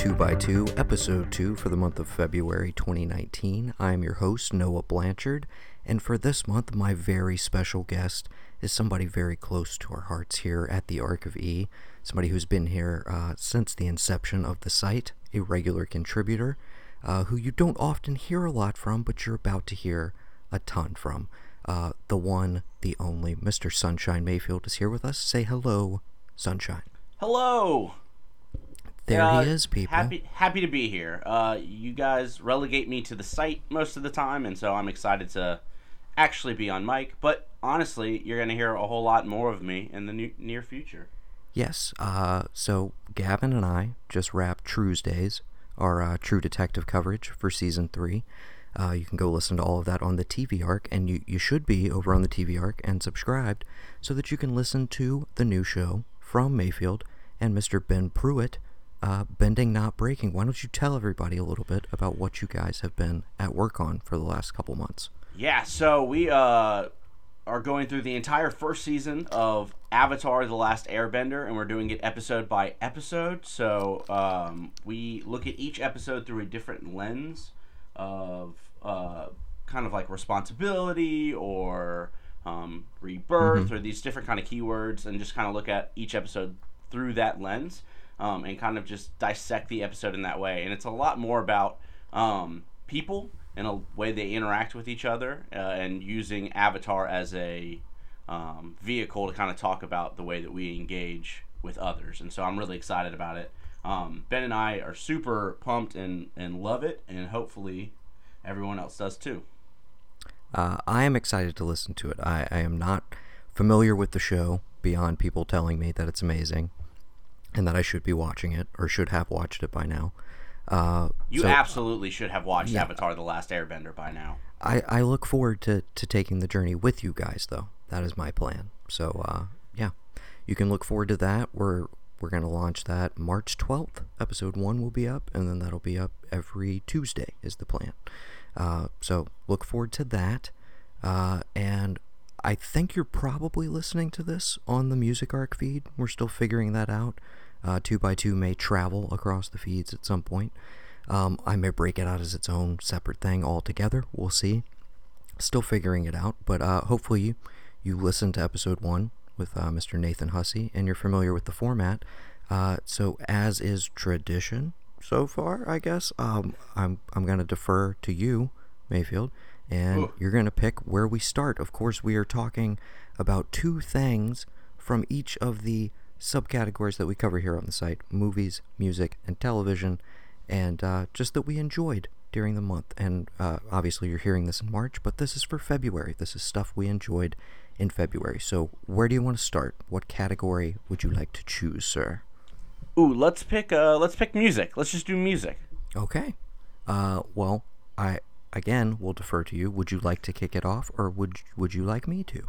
2x2, Episode 2 for the month of February 2019. I am your host, Noah Blanchard, and for this month, my very special guest is somebody very close to our hearts here at the Ark of E, somebody who's been here since the inception of the site, a regular contributor, who you don't often hear a lot from, but you're about to hear a ton from. The one, the only, Mr. Sunshine Mayfield is here with us. Say hello, Sunshine. Hello! There he is, people. Happy to be here. You guys relegate me to the site most of the time, and so I'm excited to actually be on mic. But honestly, you're going to hear a whole lot more of me in the near future. Yes. So Gavin and I just wrapped Truesdays, our True Detective coverage for Season 3. You can go listen to all of that on the TV Arc, and you should be over on the TV Arc and subscribed so that you can listen to the new show from Mayfield and Mr. Ben Pruitt, Bending Not Breaking. Why don't you tell everybody a little bit about what you guys have been at work on for the last couple months? Yeah, so we are going through the entire first season of Avatar The Last Airbender, and we're doing it episode by episode. So we look at each episode through a different lens of kind of like responsibility or rebirth, mm-hmm. or these different kind of keywords, and just kind of look at each episode through that lens, and kind of just dissect the episode in that way. And it's a lot more about people and a way they interact with each other, and using Avatar as a vehicle to kind of talk about the way that we engage with others. And so I'm really excited about it. Ben and I are super pumped and love it, and hopefully everyone else does too. I am excited to listen to it. I am not familiar with the show beyond people telling me that it's amazing and that I should be watching it, or should have watched it by now. You absolutely should have watched Avatar The Last Airbender by now. I look forward to taking the journey with you guys, though. That is my plan. So, yeah, you can look forward to that. We're going to launch that March 12th. Episode 1 will be up, and then that'll be up every Tuesday is the plan. So look forward to that. And I think you're probably listening to this on the Music Arc feed. We're still figuring that out. 2x2 may travel across the feeds at some point. I may break it out as its own separate thing altogether. We'll see. Still figuring it out, but hopefully you listened to Episode 1 with Mr. Nathan Hussey, and you're familiar with the format. So as is tradition so far, I guess, I'm going to defer to you, Mayfield, and you're going to pick where we start. Of course, we are talking about two things from each of the subcategories that we cover here on the site: movies, music, and television, and just that we enjoyed during the month. And obviously you're hearing this in March, but this is for February. This is stuff we enjoyed in February. So where do you want to start? What category would you like to choose, sir? Ooh, let's pick music. Let's just do music. Okay. Well, I will defer to you. Would you like to kick it off, or would you like me to?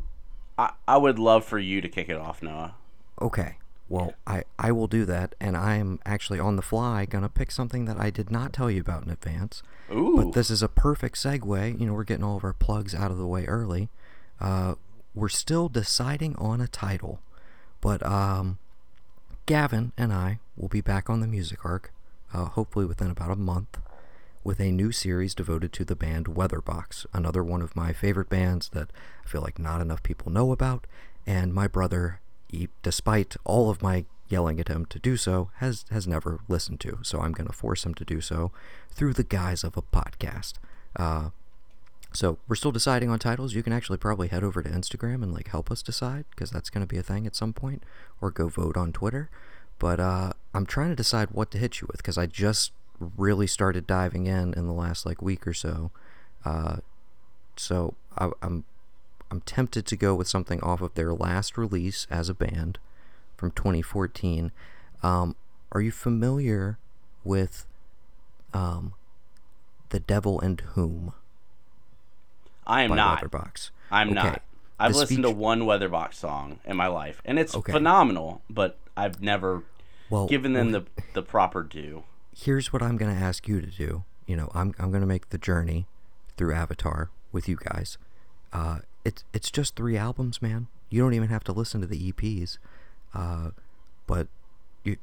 I would love for you to kick it off, Noah. Okay. Well, I will do that, and I am actually on the fly going to pick something that I did not tell you about in advance. Ooh. But this is a perfect segue. You know, we're getting all of our plugs out of the way early. We're still deciding on a title, but Gavin and I will be back on the Music Arc, hopefully within about a month, with a new series devoted to the band Weatherbox, another one of my favorite bands that I feel like not enough people know about, and my brother, despite all of my yelling at him to do so, has never listened to, so I'm going to force him to do so through the guise of a podcast. So we're still deciding on titles. You can actually probably head over to Instagram and help us decide, because that's going to be a thing at some point, or go vote on Twitter. But I'm trying to decide what to hit you with, because I just really started diving in the last week or so. So I'm tempted to go with something off of their last release as a band from 2014. Are you familiar with The Devil and Whom? I am not. Weatherbox. I'm not. I've listened to one Weatherbox song in my life, and it's phenomenal, but I've never given them the proper due. Here's what I'm going to ask you to do. You know, I'm going to make the journey through Avatar with you guys. It's just 3 albums, man. You don't even have to listen to the EPs. But you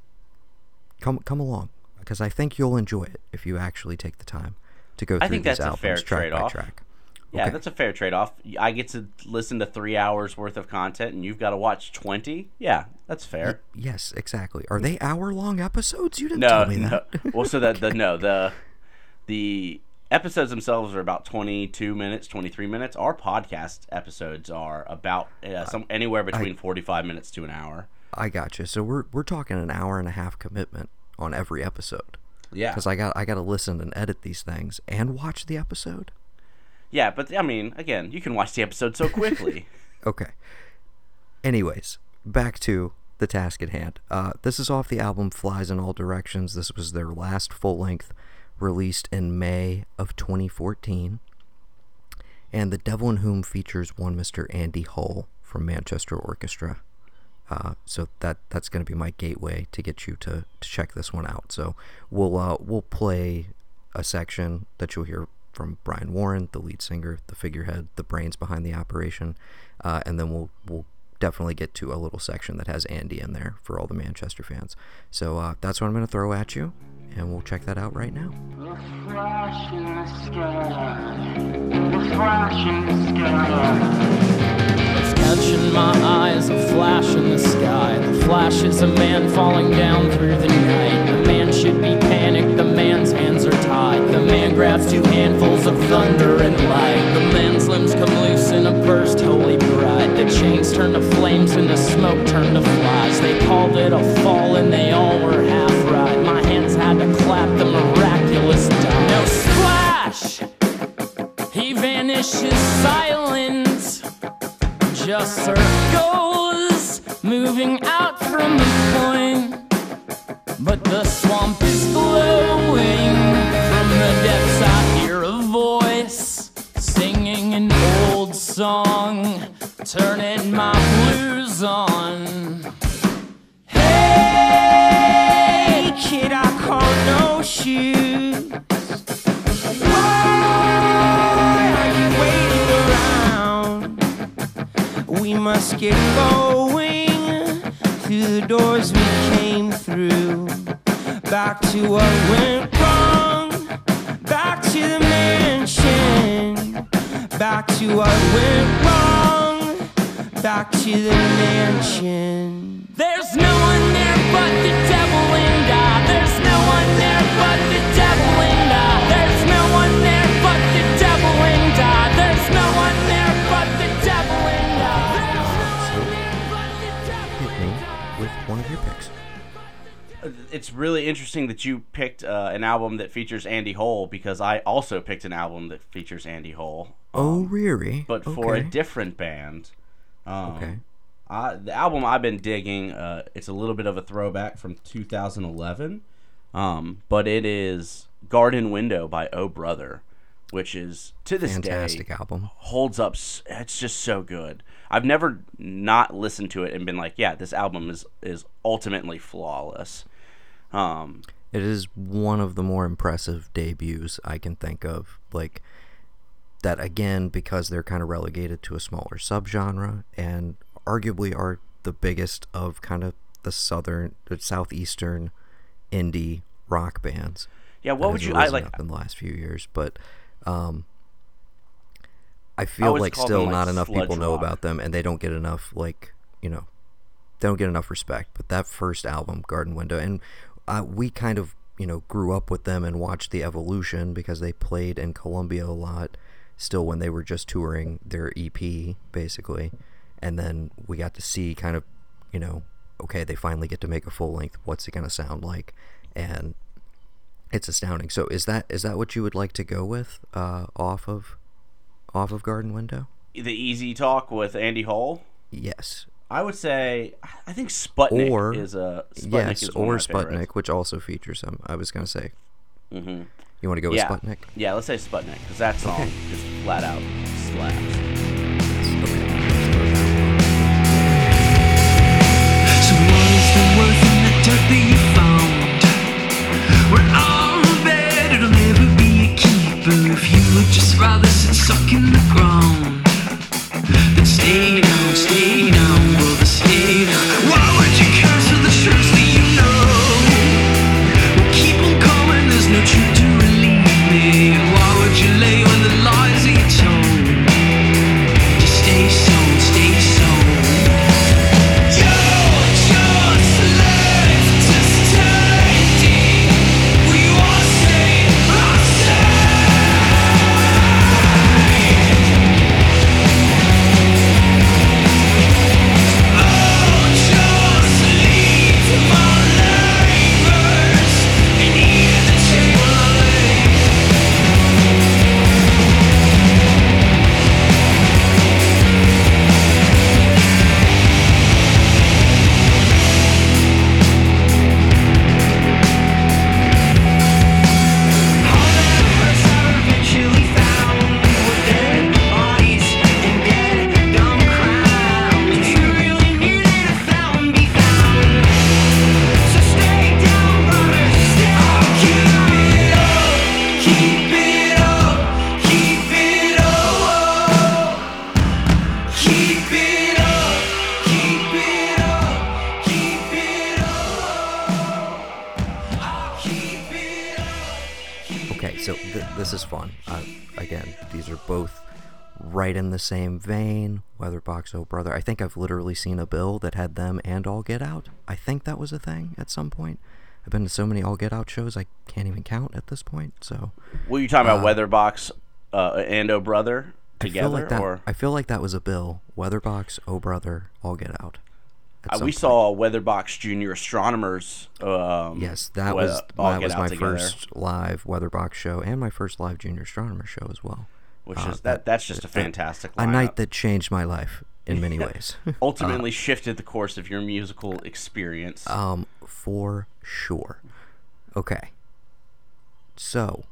come along. because I think you'll enjoy it if you actually take the time to go through these albums track by track. Yeah, okay. That's a fair trade-off. I get to listen to 3 hours worth of content, and you've got to watch 20? Yeah, that's fair. Yes, exactly. Are they hour-long episodes? You didn't tell me that. No. Well, so that okay. The episodes themselves are about 22 minutes, 23 minutes. Our podcast episodes are about anywhere between 45 minutes to an hour. I got you. So we're talking an hour and a half commitment on every episode. Yeah. Because I got to listen and edit these things and watch the episode. Yeah, but, I mean, again, you can watch the episode so quickly. Okay. Anyways, back to the task at hand. This is off the album Flies in All Directions. This was their last full-length, released in May of 2014. And The Devil in Whom features one Mr. Andy Hull from Manchester Orchestra. So that's going to be my gateway to get you to check this one out. So we'll play a section that you'll hear from Brian Warren, the lead singer, the figurehead, the brains behind the operation, and then we'll definitely get to a little section that has Andy in there for all the Manchester fans. So that's what I'm going to throw at you, and we'll check that out right now. The flash in the sky, the flash in the sky. It's catching my eyes, a flash in the sky. The flash is a man falling down through the night. The man should be panicked, the man's hands are tied. The man grabs two handfuls of thunder and light. The man's limbs come loose in a burst, holy pride. The chains turn to flames and the smoke turned to flies. They called it a fall and they all were half right. My hands had to clap the miraculous die. No splash! He vanishes silent. Just circles moving out from the point. But the swamp is flowing. From the depths I hear a voice singing an old song, turning my blues on. Hey, kid, I caught no shoes. Why are you waiting around? We must get going through the doors we came through. Back to what went wrong, back to the mansion. Back to what went wrong, back to the mansion. There's no one there but the devil and I. There's no one there but the devil and I. There's no one there but the devil and I. There's no one there but the devil and I. There's no one there but the devil and I. With one of your picks. It's really interesting that you picked an album that features Andy Hull, because I also picked an album that features Andy Hull. Oh, really? But for a different band. Okay. The album I've been digging, it's a little bit of a throwback from 2011, but it is Garden Window by Oh Brother, which is, to this fantastic day, album. Holds up. It's just so good. I've never not listened to it and been like, yeah, this album is ultimately flawless. It is one of the more impressive debuts I can think of. Like that, again, because they're kind of relegated to a smaller subgenre and arguably are the biggest of kind of the southeastern indie rock bands. Yeah, what would you up in the last few years, but I feel like still not enough people know about them, and they don't get enough, they don't get enough respect. But that first album, Garden Window, and we kind of, grew up with them and watched the evolution because they played in Columbia a lot still when they were just touring their EP, basically. And then we got to see kind of, okay, they finally get to make a full length. What's it going to sound like? And it's astounding. So is that what you would like to go with off of Garden Window? The Easy Talk with Andy Hull? Yes. I would say, I think Sputnik is one of my favorites. Which also features him. I was going to say. Mm-hmm. You want to go with Sputnik? Yeah, let's say Sputnik, because that song just flat out slaps. So what is the worst thing that took that you found? We're all bad, it'll never be a keeper. If you would just rather sit stuck in the ground, then stay down, stay down. Why would you cancel the truth that you know? We'll keep on going. this is fun. Again, these are both right in the same vein. Weatherbox, Oh Brother. I think I've literally seen a bill that had them and All Get Out. I think that was a thing at some point. I've been to so many All Get Out shows, I can't even count at this point. So, were you talking about Weatherbox and Oh Brother together? I feel like that was a bill. Weatherbox, Oh Brother, All Get Out. We saw Weatherbox Junior Astronomers. Yes, that was my first live Weatherbox show and my first live Junior Astronomer show as well. Which is that's just a fantastic lineup. A night that changed my life in many ways. Ultimately shifted the course of your musical experience. For sure. Okay. So,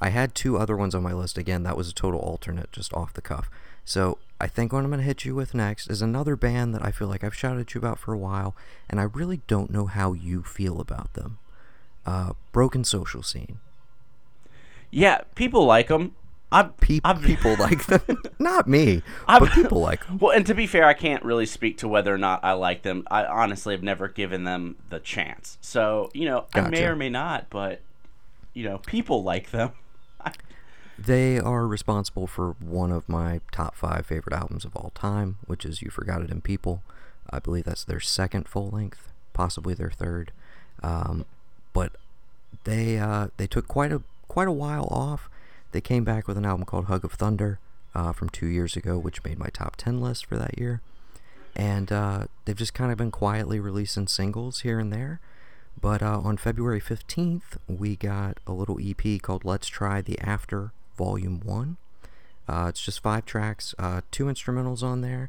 I had two other ones on my list. Again, that was a total alternate, just off the cuff. So, I think what I'm going to hit you with next is another band that I feel like I've shouted at you about for a while, and I really don't know how you feel about them. Broken Social Scene. Yeah, people like them. People like them. Not me, but people like them. Well, and to be fair, I can't really speak to whether or not I like them. I honestly have never given them the chance. So, gotcha. I may or may not, but, people like them. They are responsible for one of my top 5 favorite albums of all time, which is You Forgot It in People. I believe that's their second full length, possibly their third. But they took quite a while off. They came back with an album called Hug of Thunder from 2 years ago, which made my top 10 list for that year. And they've just kind of been quietly releasing singles here and there. But on February 15th, we got a little EP called Let's Try the After Volume 1. It's just 5 tracks, 2 instrumentals on there,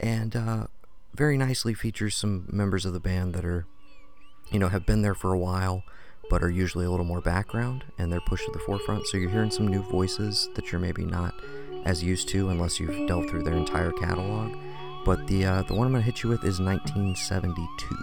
and very nicely features some members of the band that are, have been there for a while, but are usually a little more background, and they're pushed to the forefront, so you're hearing some new voices that you're maybe not as used to unless you've delved through their entire catalog. But the one I'm going to hit you with is 1972.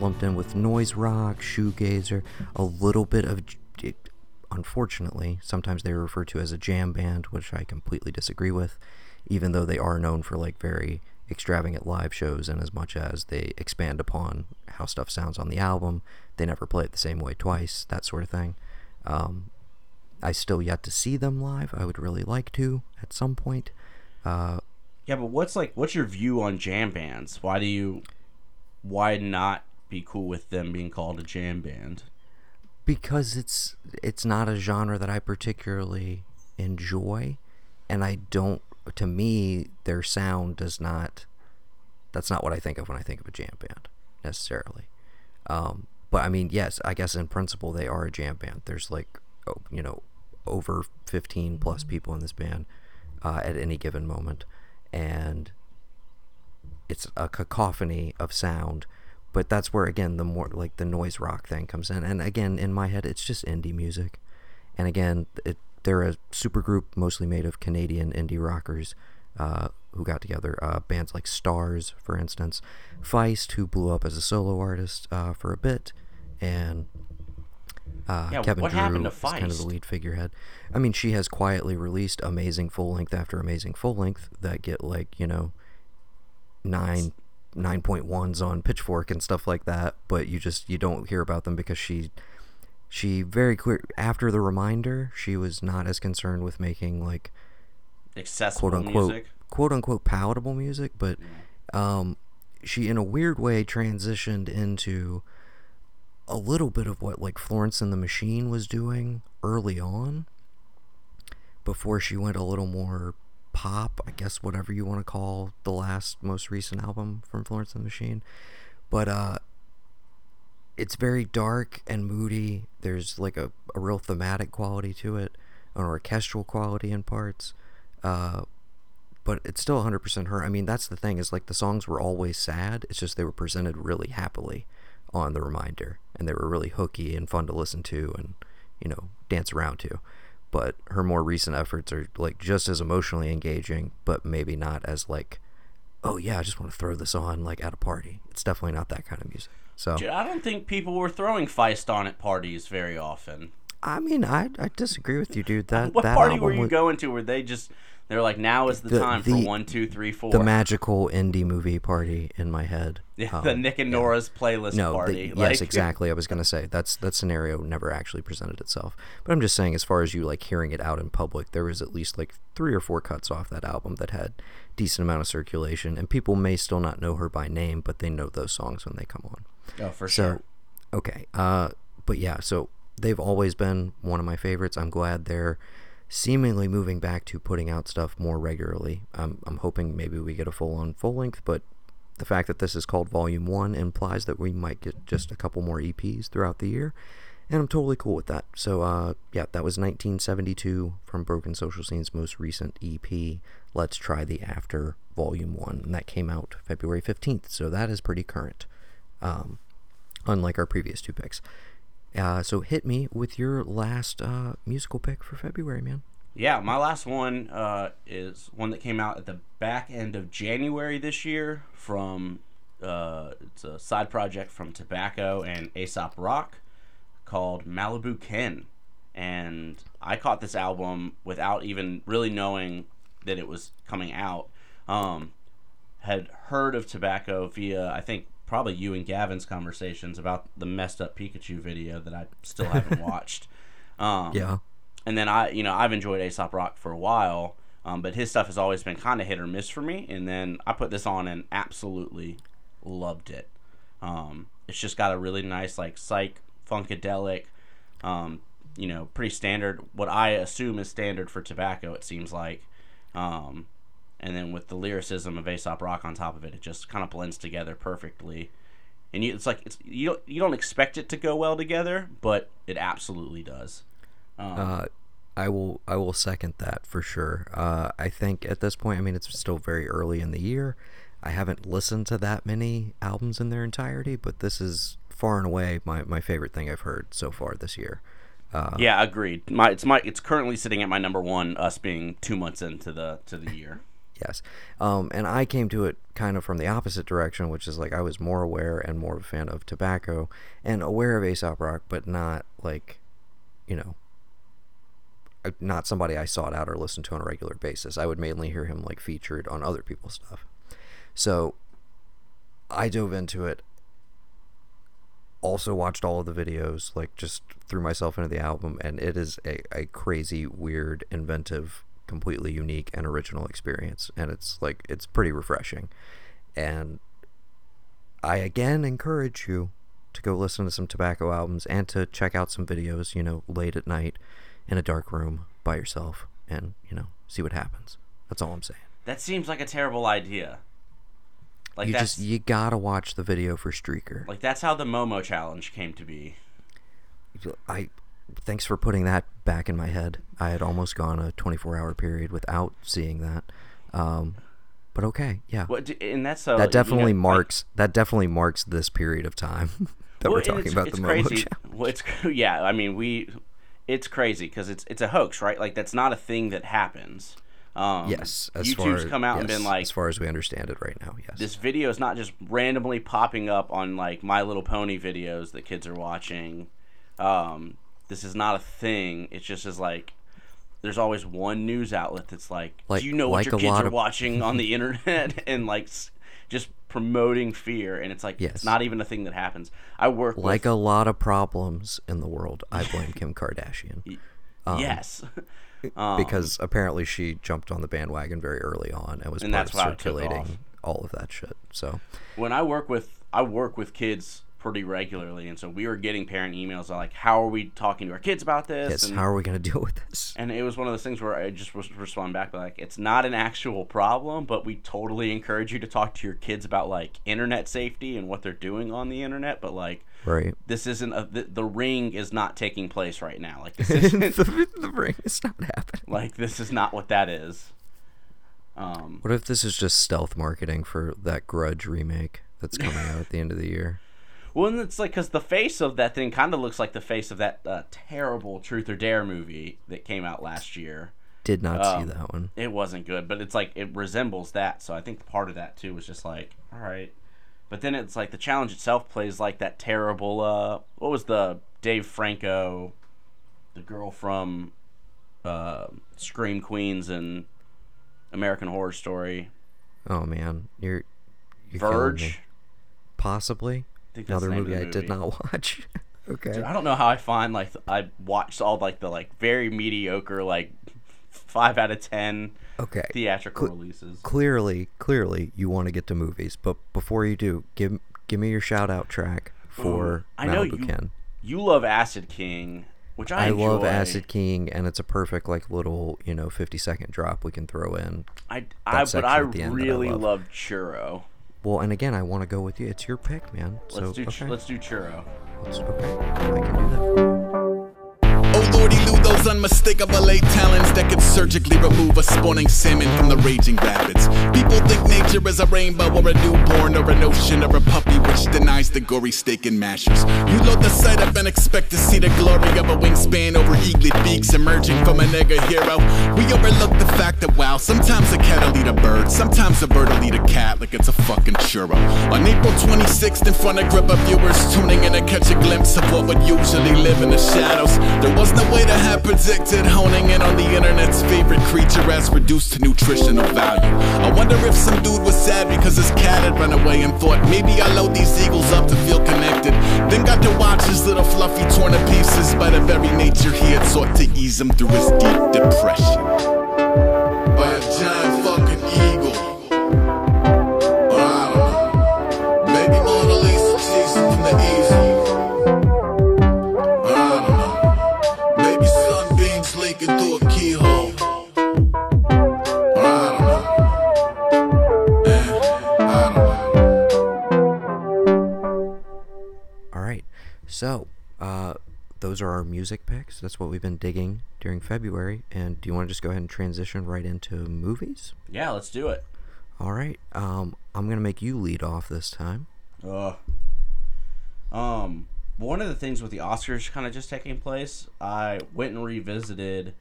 Lumped in with noise rock, shoegazer, a little bit of, unfortunately, sometimes they're referred to as a jam band, which I completely disagree with, even though they are known for very extravagant live shows, and as much as they expand upon how stuff sounds on the album, they never play it the same way twice, that sort of thing. I still yet to see them live. I would really like to at some point. Yeah, but what's your view on jam bands? Why not be cool with them being called a jam band? Because it's not a genre that I particularly enjoy, and to me their sound that's not what I think of when I think of a jam band necessarily. But I mean, yes, I guess in principle they are a jam band. There's over 15 plus people in this band at any given moment, and it's a cacophony of sound. But that's where, again, the more like the noise rock thing comes in. And again, in my head, it's just indie music. And again, they're a super group mostly made of Canadian indie rockers who got together. Bands like Stars, for instance. Feist, who blew up as a solo artist for a bit. And Kevin what Drew happened to Feist? Is kind of the lead figurehead. I mean, she has quietly released amazing full-length after amazing full-length that get, like, you know, 9.1s on Pitchfork and stuff like that, but you don't hear about them because she very clear after The Reminder, she was not as concerned with making like accessible quote unquote palatable music, but she in a weird way transitioned into a little bit of what like Florence and the Machine was doing early on before she went a little more pop, I guess, whatever you want to call the most recent album from Florence and the Machine. But it's very dark and moody. There's like a real thematic quality to it, an orchestral quality in parts, but it's still 100% her. I mean, that's the thing, is like the songs were always sad, it's just they were presented really happily on The Reminder, and they were really hooky and fun to listen to and, you know, dance around to. But her more recent efforts are like just as emotionally engaging, but maybe not as like, oh yeah, I just want to throw this on like at a party. It's definitely not that kind of music. So dude, I don't think people were throwing Feist on at parties very often. I mean, I disagree with you, dude. That what that party were you going to? Were they just they're like, now is the time for 1, 2, 3, 4? The magical indie movie party in my head. Yeah, the Nick and Nora's playlist party. Yes, exactly. I was gonna say that scenario never actually presented itself. But I'm just saying, as far as you like hearing it out in public, there was at least like 3 or 4 cuts off that album that had decent amount of circulation, and people may still not know her by name, but they know those songs when they come on. Oh, for sure. Okay. But yeah, so they've always been one of my favorites. I'm glad they're seemingly moving back to putting out stuff more regularly. I'm hoping maybe we get a full-on full-length, but the fact that this is called Volume 1 implies that we might get just a couple more EPs throughout the year, and I'm totally cool with that. So, that was 1972 from Broken Social Scene's most recent EP, Let's Try the After, Volume 1, and that came out February 15th, so that is pretty current, unlike our previous 2 picks. So hit me with your last musical pick for February, man. Yeah, my last one is one that came out at the back end of January this year from it's a side project from Tobacco and Aesop Rock called Malibu Ken. And I caught this album without even really knowing that it was coming out. Had heard of Tobacco via, I think, probably you and Gavin's conversations about the messed up Pikachu video that I still haven't watched. And then I've enjoyed Aesop Rock for a while, but his stuff has always been kind of hit or miss for me. And then I put this on and absolutely loved it. It's just got a really nice like psych funkadelic, pretty standard, what I assume is standard for Tobacco, it seems like. And then with the lyricism of Aesop Rock on top of it, it just kind of blends together perfectly. And you don't expect it to go well together, but it absolutely does. I will second that for sure. I think at this point, I mean, it's still very early in the year. I haven't listened to that many albums in their entirety, but this is far and away my favorite thing I've heard so far this year. Yeah, agreed. It's currently sitting at my number one, us being 2 months into the year. Yes. And I came to it kind of from the opposite direction, which is like I was more aware and more of a fan of Tobacco and aware of Aesop Rock, but not like, not somebody I sought out or listened to on a regular basis. I would mainly hear him like featured on other people's stuff. So I dove into it, also watched all of the videos, like just threw myself into the album, and it is a crazy, weird, inventive, completely unique and original experience, and it's pretty refreshing. And I again encourage you to go listen to some Tobacco albums and to check out some videos, late at night in a dark room by yourself, and see what happens. That's all I'm saying. That seems like a terrible idea. Like you gotta watch the video for Streaker. Like that's how the Momo Challenge came to be. Thanks for putting that back in my head. I had almost gone a 24-hour period without seeing that. But okay, yeah. And that's how, that definitely marks this period of time that we're talking about the Momo Challenge. Well, it's yeah. I mean, it's crazy because it's a hoax, right? Like that's not a thing that happens. Yes, as YouTube's far, come out yes, and been like, as far as we understand it right now, yes. This video is not just randomly popping up on like My Little Pony videos that kids are watching. This is not a thing. It's just as like, there's always one news outlet that's like do you know what your kids are watching on the internet and like just promoting fear, and it's like yes. It's not even a thing that happens. I work like with... a lot of problems in the world. I blame Kim Kardashian. Yes. Because apparently she jumped on the bandwagon very early on and was part of circulating all of that shit. So when I work with kids pretty regularly, and so we were getting parent emails like, how are we talking to our kids about this? Yes, and how are we going to deal with this? And it was one of those things where I just respond back like, it's not an actual problem, but we totally encourage you to talk to your kids about like internet safety and what they're doing on the internet, but like right. This isn't the Ring is not taking place right now. Like this isn't the Ring is not happening. Like this is not what that is. What if this is just stealth marketing for that Grudge remake that's coming out at the end of the year? Well, and it's like because the face of that thing kind of looks like the face of that terrible Truth or Dare movie that came out last year. Did not see that one. It wasn't good, but it's like it resembles that. So I think part of that too was just like, all right. But then it's like the challenge itself plays like that terrible, what was the Dave Franco, the girl from Scream Queens and American Horror Story. Oh, man. You're Verge? Possibly. I think that's another movie I did not watch. Okay. Dude, I don't know how I find, like, I watched all, like, the, like, very mediocre, like, 5 out of 10 okay. Theatrical releases. Clearly, you want to get to movies, but before you do, give me your shout out track for Malibu Ken. You love Acid King, which I enjoy. I love Acid King, and it's a perfect like little 50-second drop we can throw in. I really love Churro. Well, and again, I want to go with you. It's your pick, man. So let's do Churro. I can do that. Oh Lord, he knew those unmistakable late talents that could surgically remove a spawning salmon from the raging rapids. People think nature is a rainbow or a newborn or an ocean or a puppy, which denies the gory steak and mashers. You load the sight up and expect to see the glory of a wingspan over eaglet beaks emerging from a nigger hero. We overlook the fact that, wow, sometimes a cat'll eat a bird, sometimes a bird'll eat a cat like it's a fucking churro. On April 26th, in front of group of viewers tuning in to catch a glimpse of what would usually live in the shadows, there was no way to have predicted, honing in on the internet's favorite creature as reduced to nutritional value. I wonder if some dude was sad because his cat had run away and thought, maybe I'll load these eagles up to feel connected. Then got to watch his little fluffy torn to pieces by the very nature he had sought to ease him through his deep depression. By a giant fucking eagle. So, those are our music picks. That's what we've been digging during February. And do you want to just go ahead and transition right into movies? Yeah, let's do it. All right. I'm going to make you lead off this time. One of the things with the Oscars kind of just taking place, I went and revisited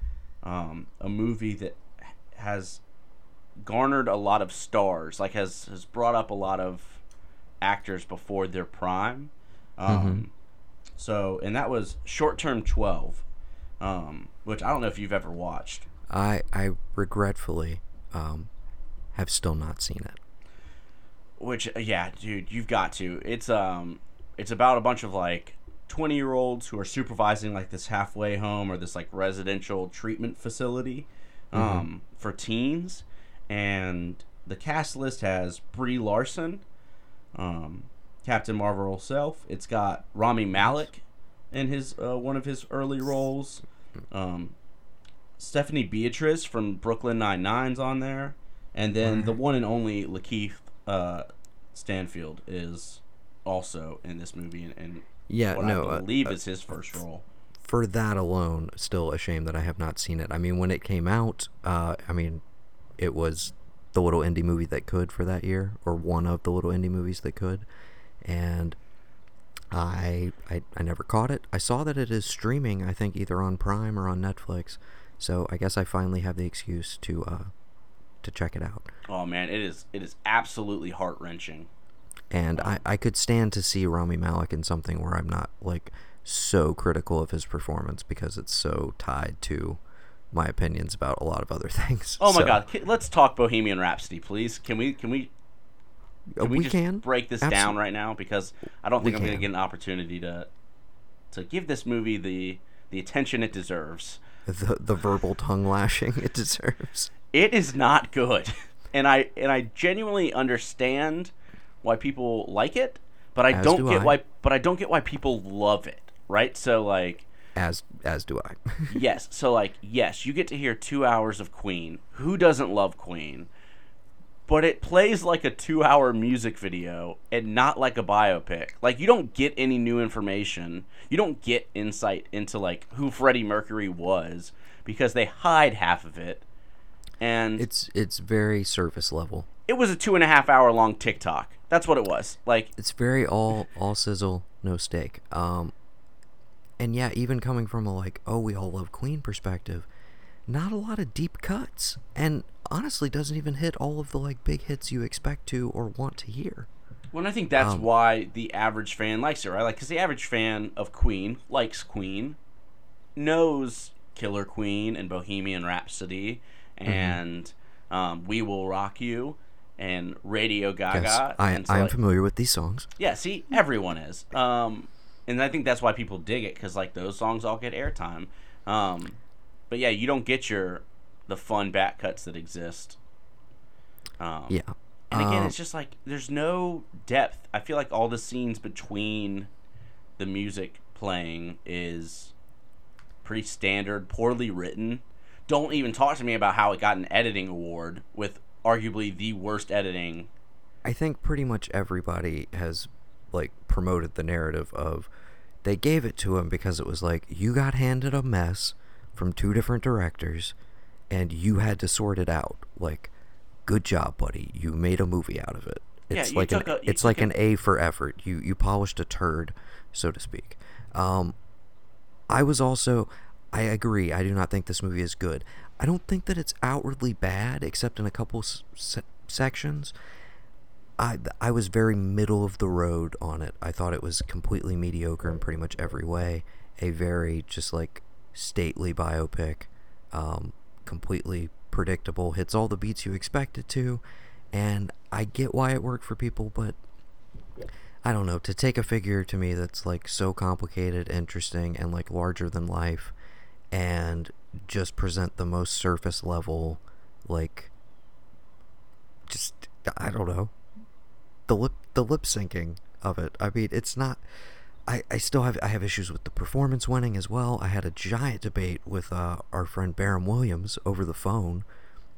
a movie that has garnered a lot of stars, like has brought up a lot of actors before their prime. Mm-hmm. So, and that was Short Term 12, which I don't know if you've ever watched. I regretfully have still not seen it. Which, yeah, dude, you've got to. It's about a bunch of, like, 20-year-olds who are supervising, like, this halfway home or this, like, residential treatment facility for teens. And the cast list has Brie Larson, Captain Marvel herself. It's got Rami Malek in his one of his early roles. Stephanie Beatriz from Brooklyn Nine-Nine's on there, and then the one and only Lakeith Stanfield is also in this movie, and yeah, I believe is his first role. For that alone, still a shame that I have not seen it. I mean, when it came out, it was the little indie movie that could for that year, or one of the little indie movies that could, and I never caught it. I saw that it is streaming, I think, either on Prime or on Netflix, so I guess I finally have the excuse to check it out. Oh man, it is absolutely heart-wrenching. And I could stand to see Rami Malek in something where I'm not, like, so critical of his performance, because it's so tied to my opinions about a lot of other things. Oh my God, let's talk Bohemian Rhapsody, please. Can we break this down right now, because I don't think I'm going to get an opportunity to give this movie the attention it deserves. The verbal tongue lashing it deserves. It is not good, and I genuinely understand why people like it, but I don't get why people love it, right? So like as do I. Yes. So like, yes, you get to hear 2 hours of Queen. Who doesn't love Queen? But it plays like a 2-hour music video and not like a biopic. Like, you don't get any new information. You don't get insight into like who Freddie Mercury was, because they hide half of it. And it's very surface level. It was a 2.5 hour long TikTok. That's what it was. Like, it's very all sizzle, no steak. And yeah, even coming from a like, oh, we all love Queen perspective, not a lot of deep cuts, and honestly doesn't even hit all of the like big hits you expect to or want to hear. Well, and I think that's why the average fan likes it, right? Like, because the average fan of Queen likes Queen, knows Killer Queen and Bohemian Rhapsody and We Will Rock You and Radio Gaga. Yes, I am familiar with these songs. Yeah, see, everyone is. And I think that's why people dig it, because like those songs all get airtime. But yeah, you don't get the fun back cuts that exist. Yeah. And again, it's just like there's no depth. I feel like all the scenes between the music playing is pretty standard, poorly written. Don't even talk to me about how it got an editing award with arguably the worst editing. I think pretty much everybody has like promoted the narrative of they gave it to him because it was like you got handed a mess from two different directors and you had to sort it out. Like, good job, buddy. You made a movie out of it. It's yeah, like an it's like an A for effort. You polished a turd, so to speak. I agree. I do not think this movie is good. I don't think that it's outwardly bad, except in a couple sections. I was very middle of the road on it. I thought it was completely mediocre in pretty much every way. A very just like stately biopic, completely predictable, hits all the beats you expect it to, and I get why it worked for people, but I don't know, to take a figure to me that's like so complicated, interesting, and like larger than life, and just present the most surface level, like, just, I don't know, the lip syncing of it. I mean, it's not, I have issues with the performance winning as well. I had a giant debate with our friend Barham Williams over the phone,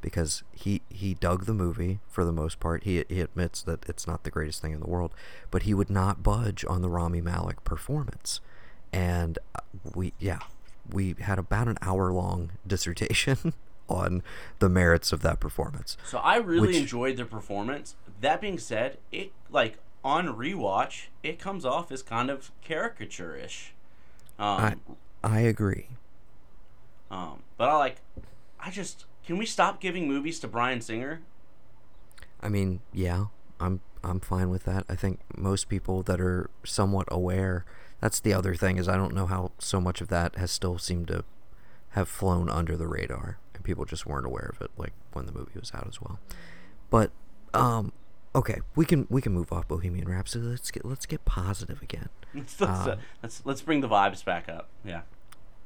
because he dug the movie for the most part. He admits that it's not the greatest thing in the world, but he would not budge on the Rami Malek performance. And we had about an hour-long dissertation on the merits of that performance. So I really enjoyed the performance. That being said, it, like, on rewatch, it comes off as kind of caricature-ish. I agree. But can we stop giving movies to Bryan Singer? I mean, yeah, I'm fine with that. I think most people that are somewhat aware. That's the other thing, is I don't know how so much of that has still seemed to have flown under the radar, and people just weren't aware of it, like, when the movie was out as well. But okay, we can move off Bohemian Rhapsody. Let's get positive again. Let's bring the vibes back up. Yeah.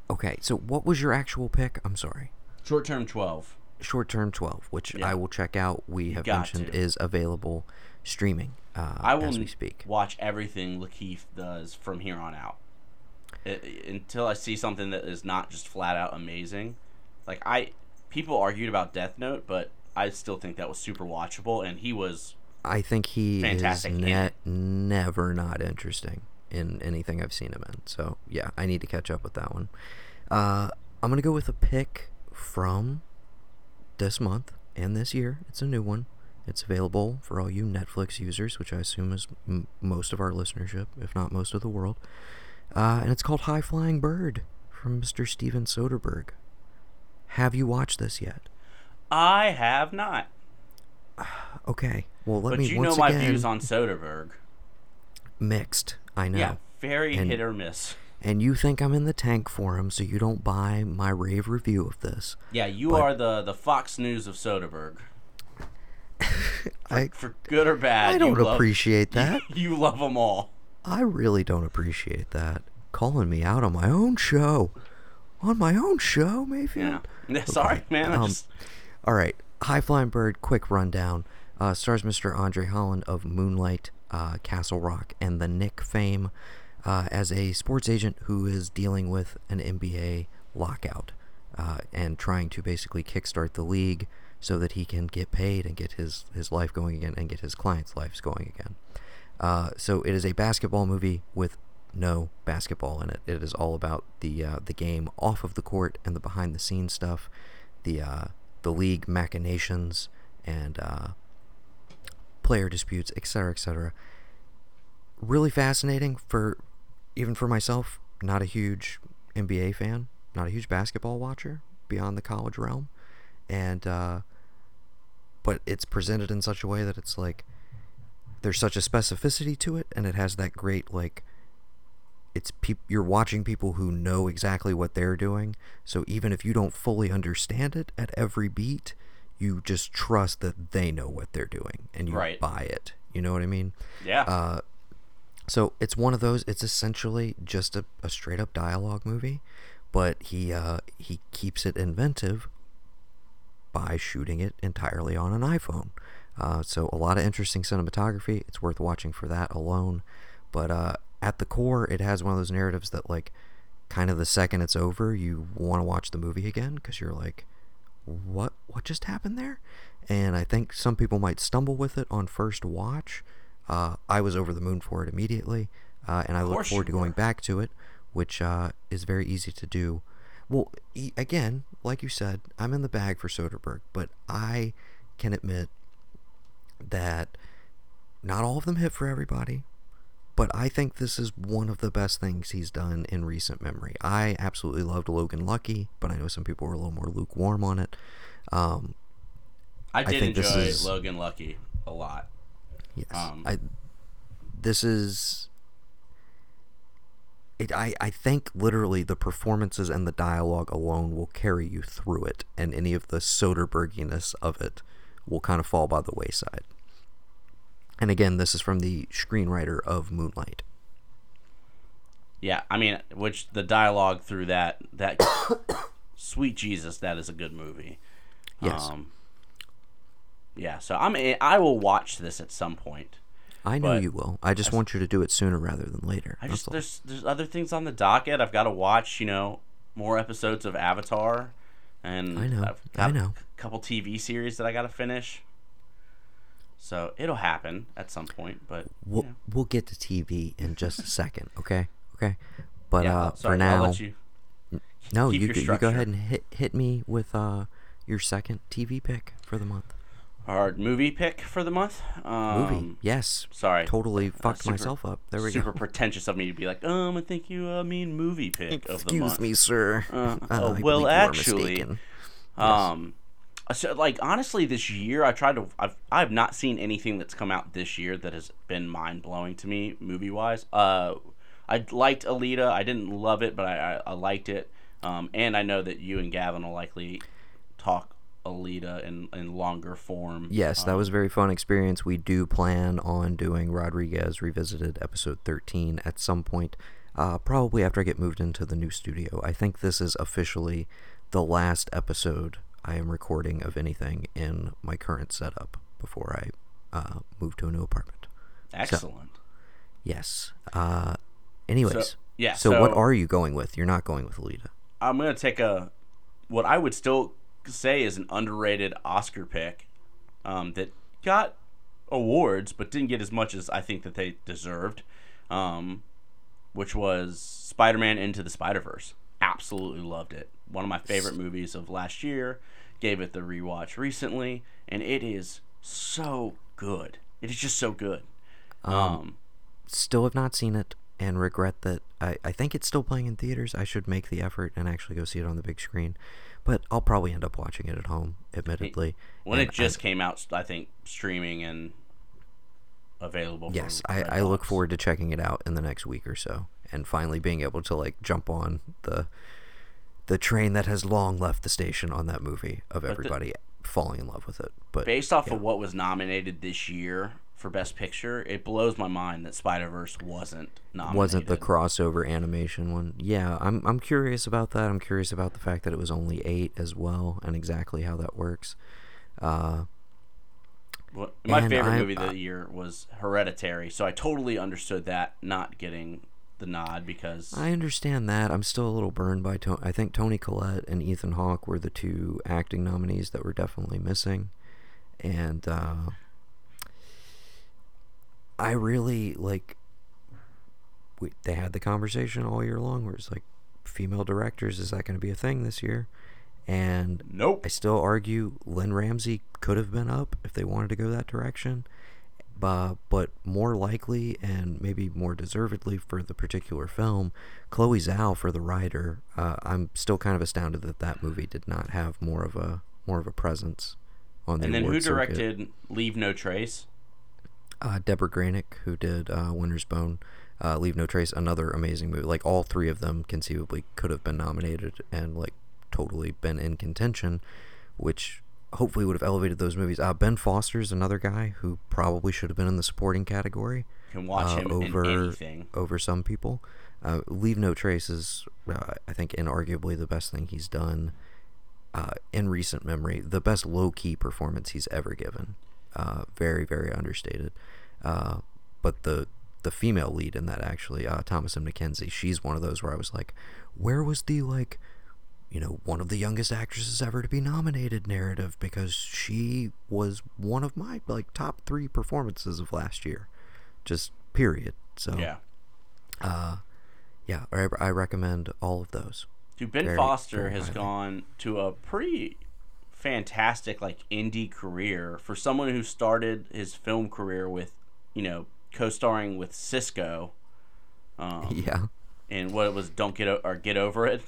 Okay, so what was your actual pick? I'm sorry. Short Term 12. Short Term 12, which I will check out. We have mentioned is available streaming. I will watch everything Lakeith does from here on out, until I see something that is not just flat out amazing. Like, people argued about Death Note, but I still think that was super watchable, and he was. I think he fantastic is never not interesting in anything I've seen him in. So yeah, I need to catch up with that one. I'm gonna go with a pick from this month, and this year it's a new one. It's available for all you Netflix users, which I assume is most of our listenership, if not most of the world. And it's called High Flying Bird from Mr. Steven Soderbergh. Have you watched this yet? I have not. Okay. Well, let me know my views on Soderbergh. Mixed, I know. Yeah, hit or miss. And you think I'm in the tank for him, so you don't buy my rave review of this. Yeah, you are the Fox News of Soderbergh. For good or bad. I don't appreciate that. You love them all. I really don't appreciate that. Calling me out on my own show. On my own show, Mayfield? Yeah. Sorry, okay. Man. All right. High Flying Bird, quick rundown. Stars Mr. Andre Holland of Moonlight, Castle Rock, and the Knick fame as a sports agent who is dealing with an NBA lockout and trying to basically kickstart the league so that he can get paid and get his life going again and get his clients' lives going again. So it is a basketball movie with no basketball in it. It is all about the game off of the court and the behind-the-scenes stuff, the league machinations, and player disputes, etc., etc. Really fascinating even for myself, not a huge NBA fan, not a huge basketball watcher beyond the college realm, and but it's presented in such a way that it's like there's such a specificity to it, and it has that great like. You're watching people who know exactly what they're doing, so even if you don't fully understand it at every beat, you just trust that they know what they're doing, and you buy it. You know what I mean? Yeah. So it's one of those. It's essentially just a straight up dialogue movie, but he keeps it inventive by shooting it entirely on an iPhone. So a lot of interesting cinematography. It's worth watching for that alone, but at the core, it has one of those narratives that, like, kind of the second it's over, you want to watch the movie again because you're like, what just happened there? And I think some people might stumble with it on first watch. I was over the moon for it immediately, and I look forward to going back to it, which is very easy to do. Well, again, like you said, I'm in the bag for Soderbergh, but I can admit that not all of them hit for everybody. But I think this is one of the best things he's done in recent memory. I absolutely loved Logan Lucky, but I know some people were a little more lukewarm on it. I enjoy Logan Lucky a lot. Yes. I think literally the performances and the dialogue alone will carry you through it, and any of the Soderberghiness of it will kind of fall by the wayside. And again, this is from the screenwriter of Moonlight. Yeah, I mean, which the dialogue through that sweet Jesus, that is a good movie. Yes. Yeah, so I will watch this at some point. I know you will. I just want you to do it sooner rather than later. There's other things on the docket. I've got to watch, more episodes of Avatar, and I know a couple TV series that I got to finish. So it'll happen at some point, but we'll get to TV in just a second, okay? Okay, but yeah, for now, I'll let you you go ahead and hit me with your second TV pick for the month. Our movie pick for the month. Movie, yes. Sorry, totally fucked myself up. There we go. Super pretentious of me to be like, I think you mean movie pick of the month. Excuse me, sir. Well, actually, yes. So, honestly, this year I've not seen anything that's come out this year that has been mind-blowing to me, movie-wise. I liked Alita. I didn't love it, but I liked it. And I know that you and Gavin will likely talk Alita in longer form. Yes, that was a very fun experience. We do plan on doing Rodriguez Revisited Episode 13 at some point, probably after I get moved into the new studio. I think this is officially the last episode I am recording of anything in my current setup before I move to a new apartment. Excellent. So, yes. Anyways. So what are you going with? You're not going with Alita. I'm going to take what I would still say is an underrated Oscar pick that got awards but didn't get as much as I think that they deserved, which was Spider-Man Into the Spider-Verse. Absolutely loved it. One of my favorite movies of last year. Gave it the rewatch recently, and it is so good. It is just so good. Still have not seen it and regret that. I think it's still playing in theaters. I should make the effort and actually go see it on the big screen. But I'll probably end up watching it at home, admittedly. When it just came out, I think, streaming and available. Yes, I look forward to checking it out in the next week or so and finally being able to, like, jump on the train that has long left the station on that movie of everybody falling in love with it. But based off of what was nominated this year for Best Picture, it blows my mind that Spider-Verse wasn't nominated. Wasn't the crossover animation one. Yeah, I'm curious about that. I'm curious about the fact that it was only 8 as well and exactly how that works. My favorite movie of the year was Hereditary, so I totally understood that not getting the nod because... I understand that. I'm still a little burned by... I think Toni Collette and Ethan Hawke were the two acting nominees that were definitely missing. And... I really, like, they had the conversation all year long where it's like, female directors, is that going to be a thing this year? And nope. I still argue Lynn Ramsey could have been up if they wanted to go that direction. But more likely, and maybe more deservedly for the particular film, Chloe Zhao for The Rider. I'm still kind of astounded that that movie did not have more of a presence on the award circuit. And then who directed Leave No Trace? Deborah Granick, who did Winter's Bone, Leave No Trace, another amazing movie. Like, all three of them conceivably could have been nominated and, like, totally been in contention, which hopefully would have elevated those movies. Ben Foster's another guy who probably should have been in the supporting category. You can watch him over anything. Over some people. Leave No Trace is, I think, inarguably the best thing he's done in recent memory. The best low-key performance he's ever given. Very, very understated. But the female lead in that, actually, Thomasin McKenzie, she's one of those where I was like, where was the, like, you know, one of the youngest actresses ever to be nominated narrative? Because she was one of my, like, top 3 performances of last year. Just period. So, yeah. Yeah, I recommend all of those. Dude, Ben Foster has gone to a pretty... fantastic, like, indie career for someone who started his film career with, you know, co-starring with Sisqo. And what it was, Get Over It.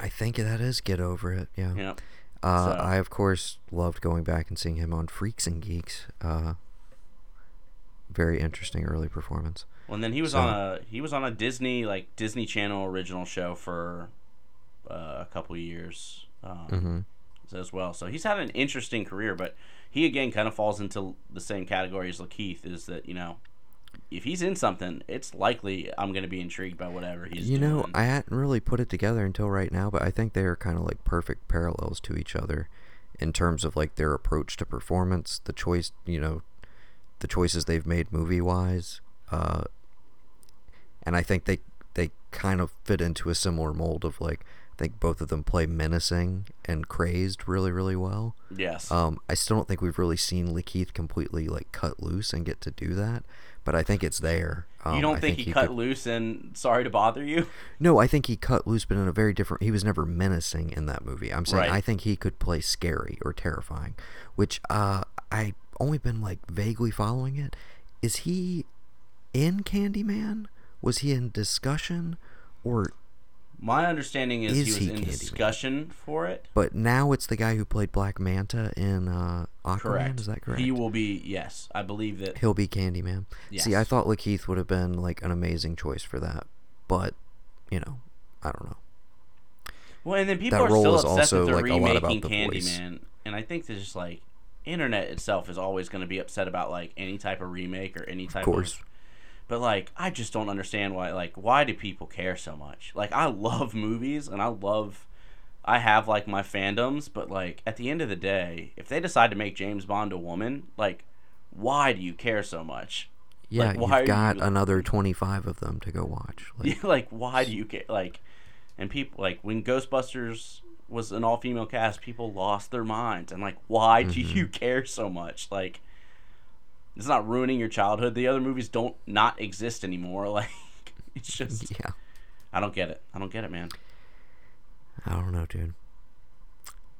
I think that is Get Over It. Yeah. Yep. I of course loved going back and seeing him on Freaks and Geeks. Very interesting early performance. Well, and then he was on a Disney Channel original show for a couple years. As well, so he's had an interesting career, but he again kind of falls into the same category as Lakeith, is that, you know, if he's in something, it's likely I'm going to be intrigued by whatever he's doing. You know, I hadn't really put it together until right now, but I think they are kind of like perfect parallels to each other in terms of, like, their approach to performance, the choices they've made movie wise, and I think they kind of fit into a similar mold of, like, I think both of them play menacing and crazed really, really well. Yes. I still don't think we've really seen Lakeith completely, like, cut loose and get to do that, but I think it's there. You don't think he cut loose in Sorry to Bother You? No, I think he cut loose, but in a very different... He was never menacing in that movie. I'm saying, right. I think he could play scary or terrifying, which I've only been, like, vaguely following it. Is he in Candyman? Was he in Discussion? Or... My understanding is he was in discussion for it. But now it's the guy who played Black Manta in Aquaman, correct. Is that correct? He will be, yes. I believe that... He'll be Candyman. Yes. See, I thought Lakeith would have been, like, an amazing choice for that. But, you know, I don't know. Well, and then people are still obsessed with, like, remaking Candyman. And I think there's just, like, internet itself is always going to be upset about, like, any type of remake or any type of... course. But, like, I just don't understand why, like, why do people care so much? Like, I love movies, and I have, like, my fandoms, but, like, at the end of the day, if they decide to make James Bond a woman, like, why do you care so much? Yeah, like, you've got another 25 of them to go watch. Like, like, why do you care? Like, and people, like, when Ghostbusters was an all-female cast, people lost their minds. And, like, why do you care so much? Like... It's not ruining your childhood. The other movies don't not exist anymore. Like, it's just... Yeah. I don't get it, man. I don't know, dude.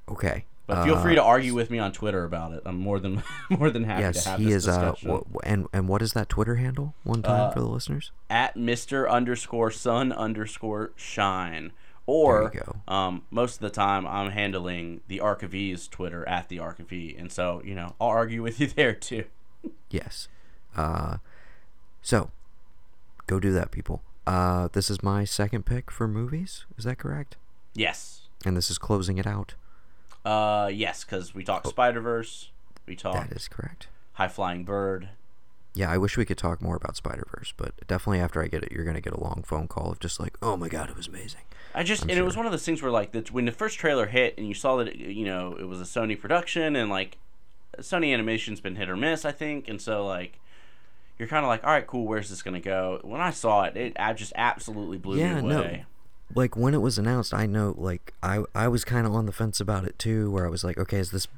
Okay. But feel free to argue with me on Twitter about it. I'm more than happy to have this discussion. And what is that Twitter handle? One time for the listeners. At Mr_Sun_Shine. Or most of the time I'm handling the Ark of E's Twitter at the Ark of E, and so I'll argue with you there too. Yes. So go do that, people. This is my second pick for movies. Is that correct? Yes. And this is closing it out. Yes, because we talked Spider-Verse. We talked. That is correct. High Flying Bird. Yeah, I wish we could talk more about Spider-Verse, but definitely after I get it, you're going to get a long phone call of just like, oh my God, it was amazing. It was one of those things where like when the first trailer hit and you saw that, it was a Sony production and like Sony Animation's been hit or miss, I think. And so like, you're kind of like, all right, cool. Where's this going to go? When I saw it, I just absolutely blew me away. No. Like when it was announced, I know like I was kind of on the fence about it too, where I was like, okay, is this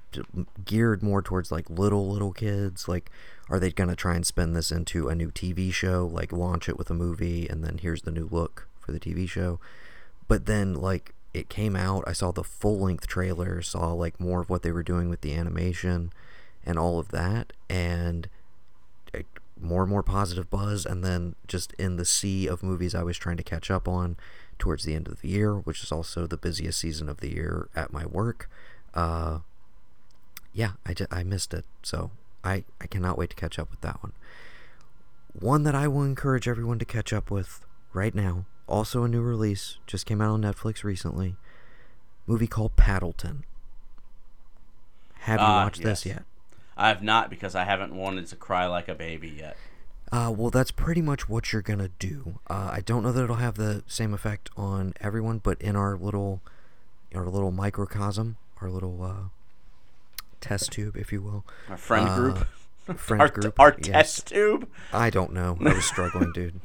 geared more towards like little kids? Like, are they going to try and spin this into a new TV show, like launch it with a movie, and then here's the new look for the TV show? But then, like, it came out, I saw the full-length trailer, saw, like, more of what they were doing with the animation and all of that, and more and more positive buzz, and then just in the sea of movies I was trying to catch up on towards the end of the year, which is also the busiest season of the year at my work, I missed it, so... I cannot wait to catch up with that one. One that I will encourage everyone to catch up with right now, also a new release, just came out on Netflix recently, movie called Paddleton. Have you watched this yet? I have not, because I haven't wanted to cry like a baby yet. Well, that's pretty much what you're going to do. I don't know that it'll have the same effect on everyone, but in our little microcosm, our little... test tube, if you will. Our friend group. Our yes. Test tube? I don't know. I was struggling, dude.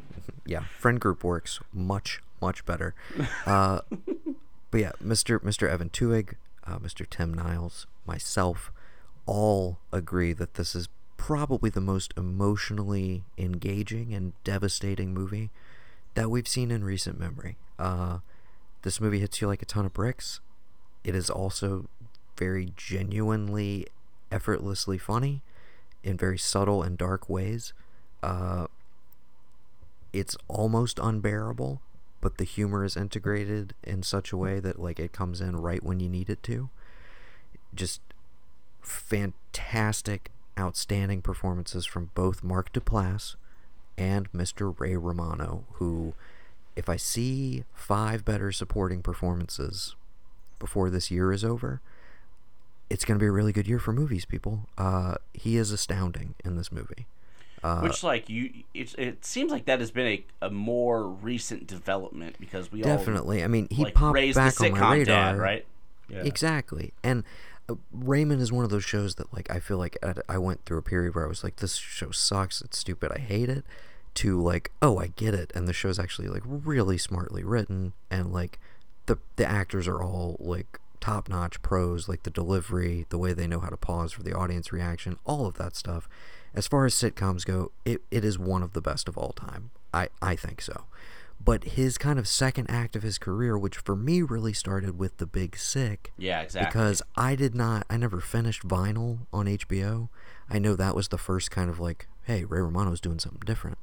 Yeah, friend group works much, much better. But yeah, Mr. Evan Tuig, Mr. Tim Niles, myself, all agree that this is probably the most emotionally engaging and devastating movie that we've seen in recent memory. This movie hits you like a ton of bricks. It is also... very genuinely, effortlessly funny in very subtle and dark ways. It's almost unbearable, but the humor is integrated in such a way that like it comes in right when you need it to. Just fantastic, outstanding performances from both Mark Duplass and Mr. Ray Romano, who, if I see 5 better supporting performances before this year is over... it's going to be a really good year for movies, people. He is astounding in this movie. Which, like, it seems like that has been a more recent development because we definitely. I mean, he like, popped back on my radar. Dad, right? Yeah. Exactly. And Raymond is one of those shows that, like, I feel like I went through a period where I was like, this show sucks, it's stupid, I hate it, to, like, oh, I get it. And the show's actually, like, really smartly written. And, like, the actors are all, like... top-notch pros, like the delivery, the way they know how to pause for the audience reaction, all of that stuff. As far as sitcoms go, it is one of the best of all time. I think so. But his kind of second act of his career, which for me really started with The Big Sick. Yeah, exactly. Because I never finished Vinyl on HBO. I know that was the first kind of like, hey, Ray Romano's doing something different.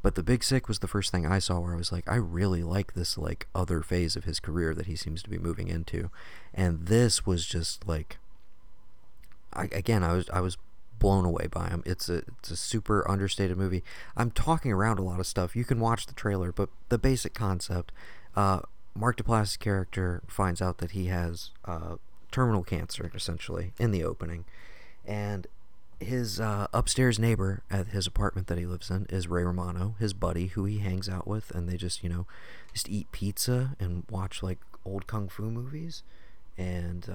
But The Big Sick was the first thing I saw where I was like, I really like this like other phase of his career that he seems to be moving into. And this was just like, I was blown away by him. It's a super understated movie. I'm talking around a lot of stuff. You can watch the trailer, but the basic concept, Mark Duplass's character finds out that he has terminal cancer, essentially, in the opening. And his upstairs neighbor at his apartment that he lives in is Ray Romano, his buddy who he hangs out with, and they just, just eat pizza and watch, like, old kung fu movies. And,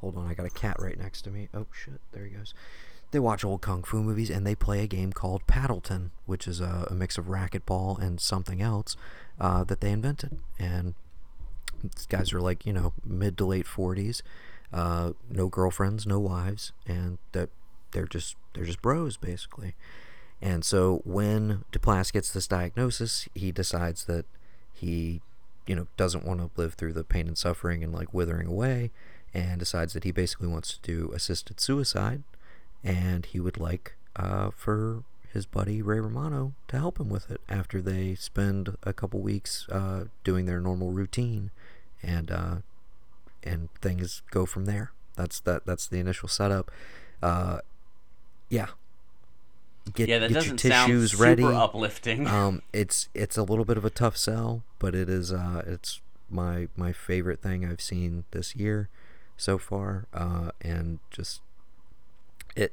hold on, I got a cat right next to me. Oh, shit, there he goes. They watch old kung fu movies, and they play a game called Paddleton, which is a mix of racquetball and something else that they invented. And these guys are, like, mid to late 40s. No girlfriends, no wives, and that they're just bros basically. And so when Duplass gets this diagnosis, he decides that he doesn't want to live through the pain and suffering and like withering away, and decides that he basically wants to do assisted suicide, and he would like for his buddy Ray Romano to help him with it after they spend a couple weeks doing their normal routine, and things go from there. That's the initial setup. That get your tissues ready. Super uplifting. It's a little bit of a tough sell, but it is it's my favorite thing I've seen this year so far, and just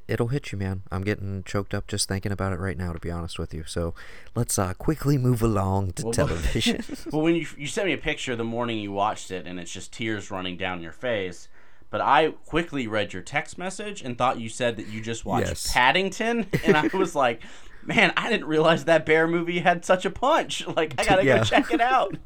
it'll hit you, man. I'm getting choked up just thinking about it right now, to be honest with you. So let's quickly move along to television. Well, when you sent me a picture the morning you watched it, and it's just tears running down your face. But I quickly read your text message and thought you said that you just watched Paddington, and I was like, man, I didn't realize that bear movie had such a punch. Like, I gotta go check it out.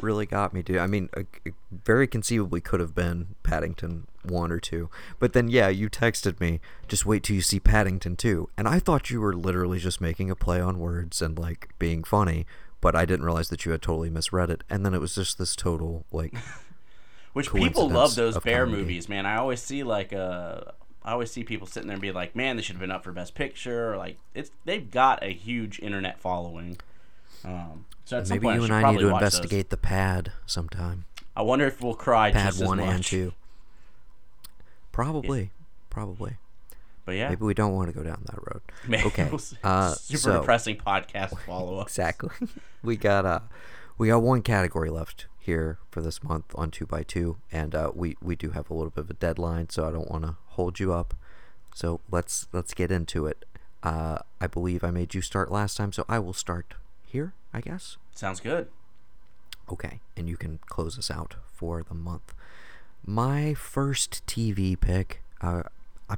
Really got me, dude. I mean, it very conceivably could have been Paddington 1 or 2. But then, you texted me, just wait till you see Paddington 2. And I thought you were literally just making a play on words and, like, being funny, but I didn't realize that you had totally misread it. And then it was just this total, like... Which people love those bear comedy movies, man. I always see I always see people sitting there and be like, "Man, they should have been up for Best Picture." Or like, they've got a huge internet following. So at some point, maybe you and I need to investigate The Pad sometime. I wonder if we'll cry. Pad just 1 as much. And 2. Probably. But yeah, maybe we don't want to go down that road. Okay, super depressing podcast follow up. Exactly. We got one category left here for this month on 2x2, and we do have a little bit of a deadline, so I don't want to hold you up. So let's get into it. I believe I made you start last time, so I will start here, I guess. Sounds good. Okay, and you can close us out for the month. My first TV pick, I've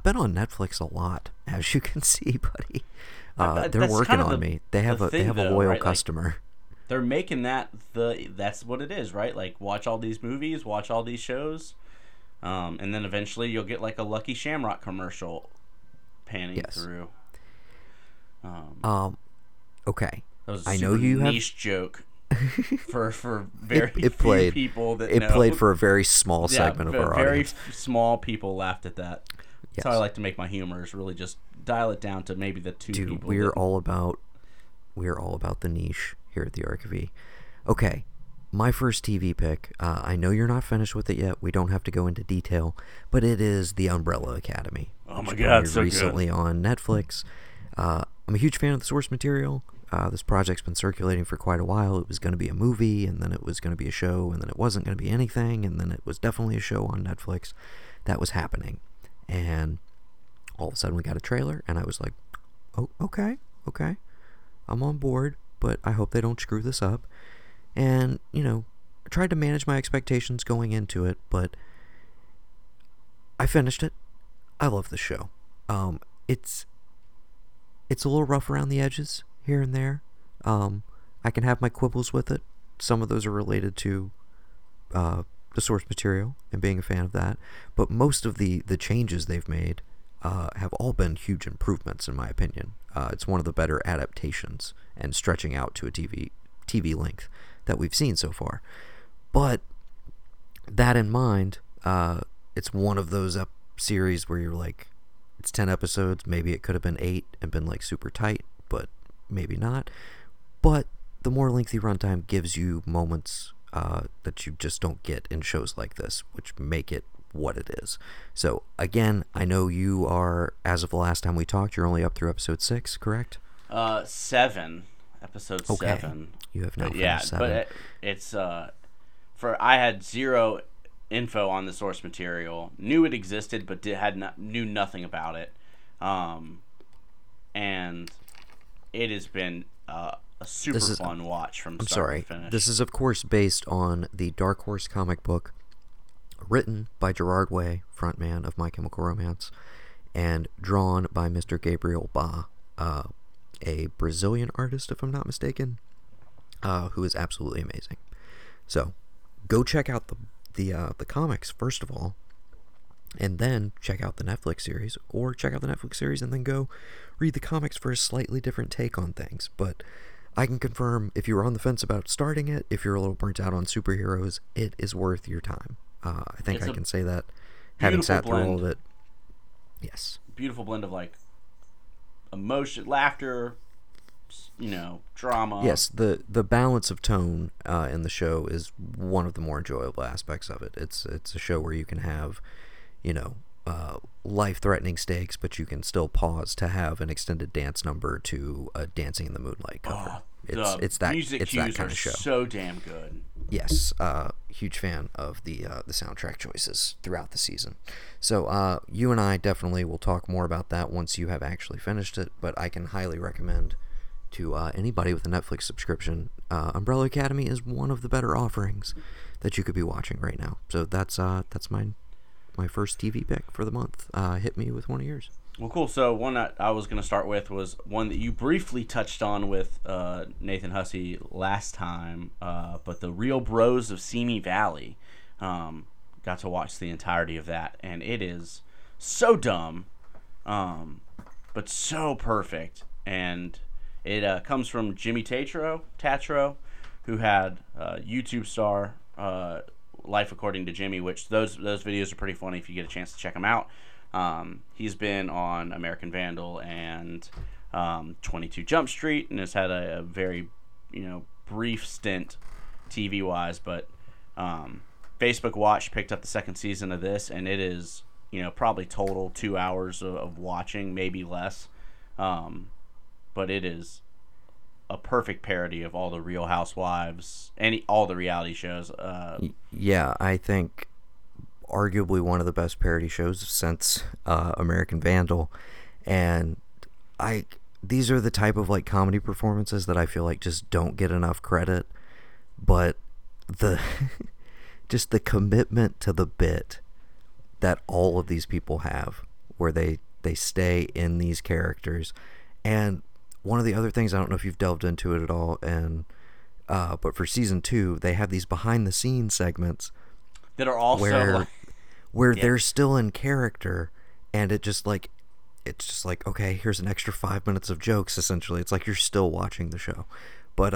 been on Netflix a lot, as you can see, buddy. They're working on me. They have a loyal customer. They're making that's what it is, right? Like, watch all these movies, watch all these shows, and then eventually you'll get like a Lucky Shamrock commercial panning through. Okay. That was a niche joke for very few people that know. It played for a very small segment of our audience. Very small people laughed at that. That's how I like to make my humor, is really just dial it down to maybe the two people. Dude, we're all about the niche here at the Ark of E. Okay, my first TV pick, I know you're not finished with it yet, we don't have to go into detail, but it is The Umbrella Academy. Oh my god, so recently good. On Netflix. I'm a huge fan of the source material. This project's been circulating for quite a while. It was going to be a movie, and then it was going to be a show, and then it wasn't going to be anything, and then it was definitely a show on Netflix. That was happening, and all of a sudden we got a trailer, and I was like, oh, okay, I'm on board, but I hope they don't screw this up. And, I tried to manage my expectations going into it, but I finished it. I love the show. It's a little rough around the edges here and there. I can have my quibbles with it. Some of those are related to the source material and being a fan of that. But most of the changes they've made have all been huge improvements, in my opinion. It's one of the better adaptations and stretching out to a TV length that we've seen so far. But that in mind, it's one of those series where you're like, it's 10 episodes, maybe it could have been 8 and been like super tight, but maybe not. But the more lengthy runtime gives you moments that you just don't get in shows like this, which make it what it is. So again, I know you are, as of the last time we talked, you're only up through episode 6, correct? 7. Episode 7. You have not. Yeah, 7. But it's I had zero info on the source material. Knew it existed, but knew nothing about it. And it has been a super fun watch from start to finish. This is of course based on the Dark Horse comic book, written by Gerard Way, frontman of My Chemical Romance, and drawn by Mr. Gabriel Ba, a Brazilian artist, if I'm not mistaken, who is absolutely amazing. So, go check out the comics, first of all, and then check out the Netflix series, or check out the Netflix series and then go read the comics for a slightly different take on things. But I can confirm, if you were on the fence about starting it, if you're a little burnt out on superheroes, it is worth your time. I think I can say that, having sat through all of it. Yes. Beautiful blend of like emotion, laughter, you know, drama. Yes, the balance of tone in the show is one of the more enjoyable aspects of it. It's a show where you can have, you know, life-threatening stakes, but you can still pause to have an extended dance number to a Dancing in the Moonlight cover. It's that kind of show. So damn good. Yes, huge fan of the soundtrack choices throughout the season. So you and I definitely will talk more about that once you have actually finished it. But I can highly recommend to anybody with a Netflix subscription, Umbrella Academy is one of the better offerings that you could be watching right now. So that's mine. My first TV pick for the month. Hit me with one of yours. Well, cool. So one that I was going to start with was one that you briefly touched on with Nathan Hussey last time, but The Real Bros of Simi Valley. Got to watch the entirety of that, and it is so dumb, but so perfect. And it comes from Jimmy Tatro, who had YouTube star Life According to Jimmy, which those videos are pretty funny if you get a chance to check them out. He's been on American Vandal and 22 Jump Street, and has had a very, you know, brief stint TV-wise, but Facebook Watch picked up the second season of this, and it is, you know, probably total 2 hours of watching, maybe less, but it is a perfect parody of all the Real Housewives, all the reality shows. Yeah, I think arguably one of the best parody shows since American Vandal, and these are the type of like comedy performances that I feel like just don't get enough credit, but just the commitment to the bit that all of these people have, where they stay in these characters. And one of the other things, I don't know if you've delved into it at all, and but for season 2, they have these behind-the-scenes segments that are also where they're still in character, and it's just like okay, here's an extra 5 minutes of jokes. Essentially, it's like you're still watching the show. But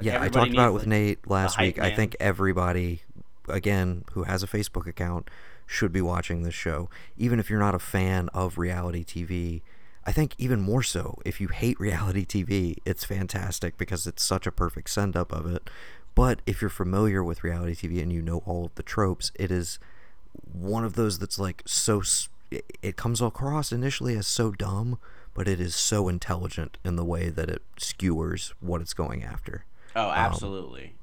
yeah, I talked about it with Nate last week. I think everybody, again, who has a Facebook account should be watching this show, even if you're not a fan of reality TV. I think even more so, if you hate reality TV, it's fantastic because it's such a perfect send-up of it. But if you're familiar with reality TV and you know all of the tropes, it is one of those that's like so... It comes across initially as so dumb, but it is so intelligent in the way that it skewers what it's going after. Oh, absolutely.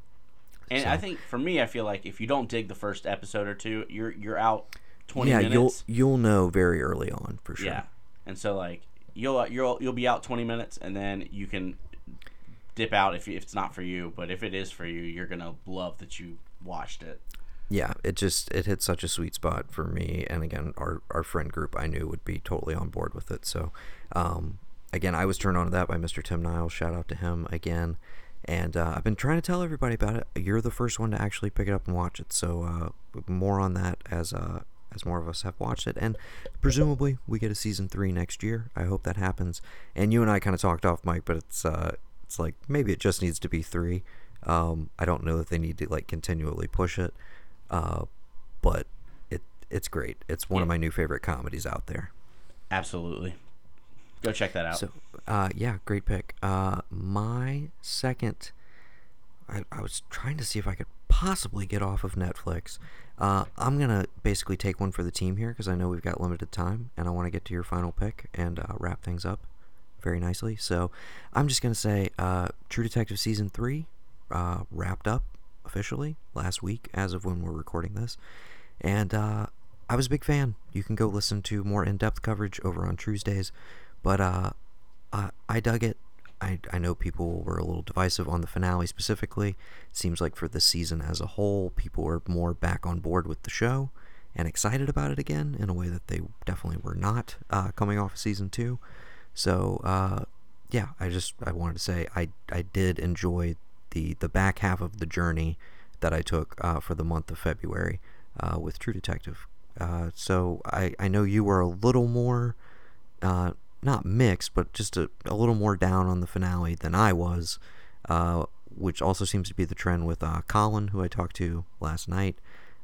And so, I think, for me, I feel like if you don't dig the first episode or two, you're out 20 minutes. Yeah, you'll know very early on, for sure. Yeah, and so like... You'll be out 20 minutes, and then you can dip out if it's not for you. But if it is for you, you're gonna love that you watched it. Yeah, it hit such a sweet spot for me, and again, our friend group I knew would be totally on board with it. So, again, I was turned on to that by Mr. Tim Niles. Shout out to him again. And I've been trying to tell everybody about it. You're the first one to actually pick it up and watch it. So more on that as more of us have watched it, and presumably we get a season 3 next year. I hope that happens. And you and I kind of talked off mic, but it's like maybe it just needs to be 3. I don't know that they need to like continually push it, but it's great. It's one of my new favorite comedies out there. Absolutely, go check that out. So yeah, great pick. My second, I was trying to see if I could possibly get off of Netflix. I'm going to basically take one for the team here because I know we've got limited time, and I want to get to your final pick and wrap things up very nicely. So I'm just going to say True Detective Season 3 wrapped up officially last week as of when we're recording this, and I was a big fan. You can go listen to more in-depth coverage over on Tuesdays, but I dug it. I know people were a little divisive on the finale specifically. Seems like for this season as a whole, people are more back on board with the show and excited about it again in a way that they definitely were not coming off of season 2. So, yeah, I wanted to say I did enjoy the back half of the journey that I took for the month of February with True Detective. So I know you were a little more... not mixed, but just a little more down on the finale than I was, which also seems to be the trend with Colin, who I talked to last night.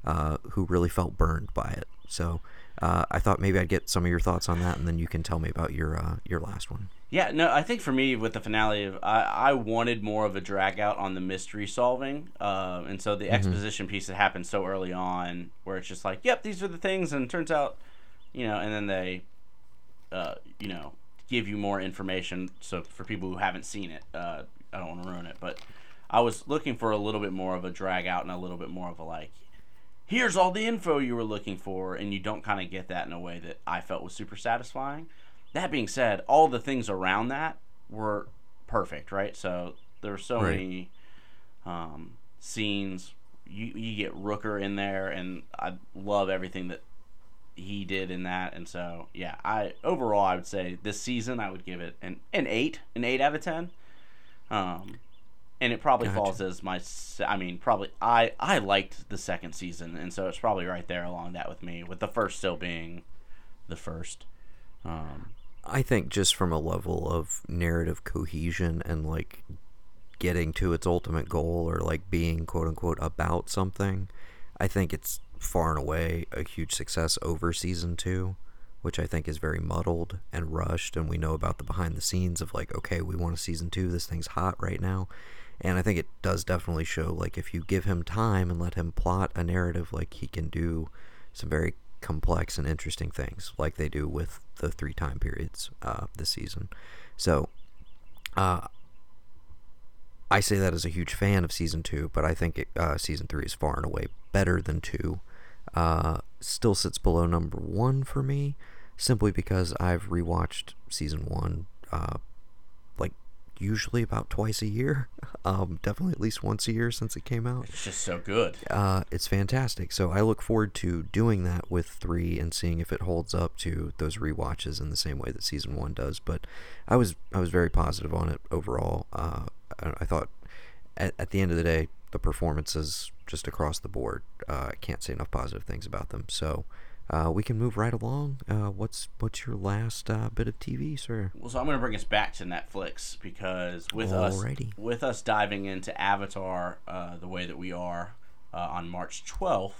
who really felt burned by it. So I thought maybe I'd get some of your thoughts on that, and then you can tell me about your last one. Yeah, no, I think for me with the finale, I wanted more of a drag out on the mystery solving, and so the exposition piece that happens so early on, where it's just like, yep, these are the things, and it turns out, and then they, give you more information. So for people who haven't seen it, I don't want to ruin it, but I was looking for a little bit more of a drag out and a little bit more of a like, here's all the info you were looking for, and you don't kind of get that in a way that I felt was super satisfying. That being said, all the things around that were perfect, right? So there were so many scenes. You get Rooker in there, and I love everything that he did in that. And so, yeah, I would say this season I would give it an 8 out of 10. And it probably falls as my I liked the second season, and so it's probably right there along that with me, with the first still being the first. I think just from a level of narrative cohesion and like getting to its ultimate goal, or like being quote unquote about something, I think it's far and away a huge success over season 2, which I think is very muddled and rushed, and we know about the behind the scenes of like, okay, we want a season 2, this thing's hot right now. And I think it does definitely show, like, if you give him time and let him plot a narrative, like, he can do some very complex and interesting things, like they do with the 3 time periods this season. So I say that as a huge fan of season 2, but I think season 3 is far and away better than 2. Still sits below number 1 for me, simply because I've rewatched season 1 usually about twice a year, definitely at least once a year since it came out. It's just so good. It's fantastic. So I look forward to doing that with 3 and seeing if it holds up to those rewatches in the same way that season 1 does. But I was very positive on it overall. I thought at the end of the day, the performances just across the board, I can't say enough positive things about them. So we can move right along. What's your last bit of TV, sir? Well, so I'm going to bring us back to Netflix, because with us diving into Avatar the way that we are on March 12th,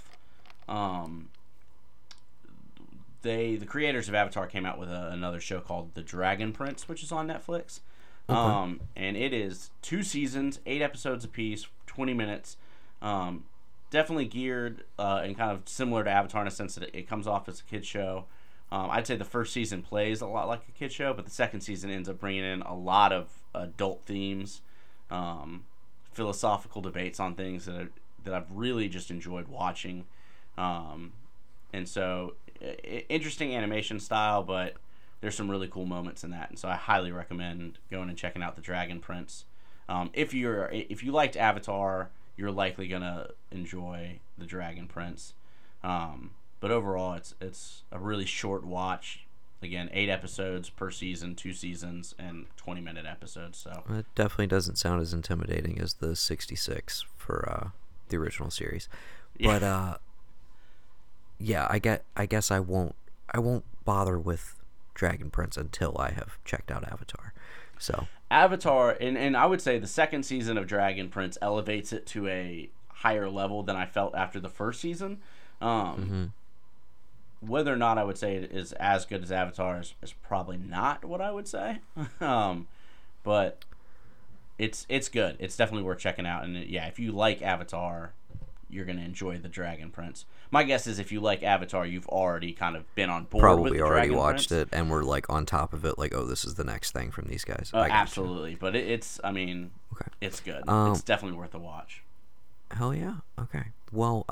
the creators of Avatar came out with another show called The Dragon Prince, which is on Netflix. Okay. And it is 2 seasons, 8 episodes apiece, 20 minutes. Definitely geared and kind of similar to Avatar in a sense that it comes off as a kid's show. I'd say the first season plays a lot like a kid's show, but the second season ends up bringing in a lot of adult themes, philosophical debates on things that I've really just enjoyed watching. And so interesting animation style, but there's some really cool moments in that. And so I highly recommend going and checking out The Dragon Prince. If you liked Avatar, you're likely gonna enjoy The Dragon Prince, but overall, it's a really short watch. Again, 8 episodes per season, 2 seasons, and 20-minute episodes. So it definitely doesn't sound as intimidating as the 66 for the original series. But I guess I won't bother with Dragon Prince until I have checked out Avatar. So Avatar, and I would say the second season of Dragon Prince elevates it to a higher level than I felt after the first season. Whether or not I would say it is as good as Avatar is probably not what I would say. But it's good. It's definitely worth checking out. And if you like Avatar, you're going to enjoy The Dragon Prince. My guess is if you like Avatar, you've already kind of been on board with The Dragon Prince. Probably already watched it, and we're like on top of it, like, oh, this is the next thing from these guys. Absolutely. But it's good. It's definitely worth a watch. Hell yeah. Okay. Well,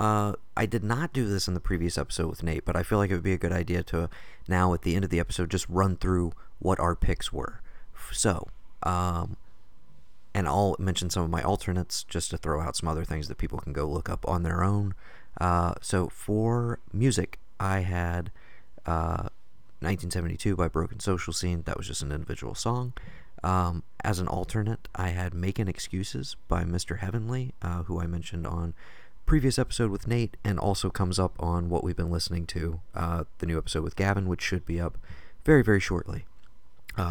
I did not do this in the previous episode with Nate, but I feel like it would be a good idea to now at the end of the episode just run through what our picks were. So, and I'll mention some of my alternates just to throw out some other things that people can go look up on their own. So for music, I had 1972 by Broken Social Scene. That was just an individual song. As an alternate, I had Making Excuses by Mr. Heavenly, who I mentioned on previous episode with Nate, and also comes up on what we've been listening to, the new episode with Gavin, which should be up very, very shortly.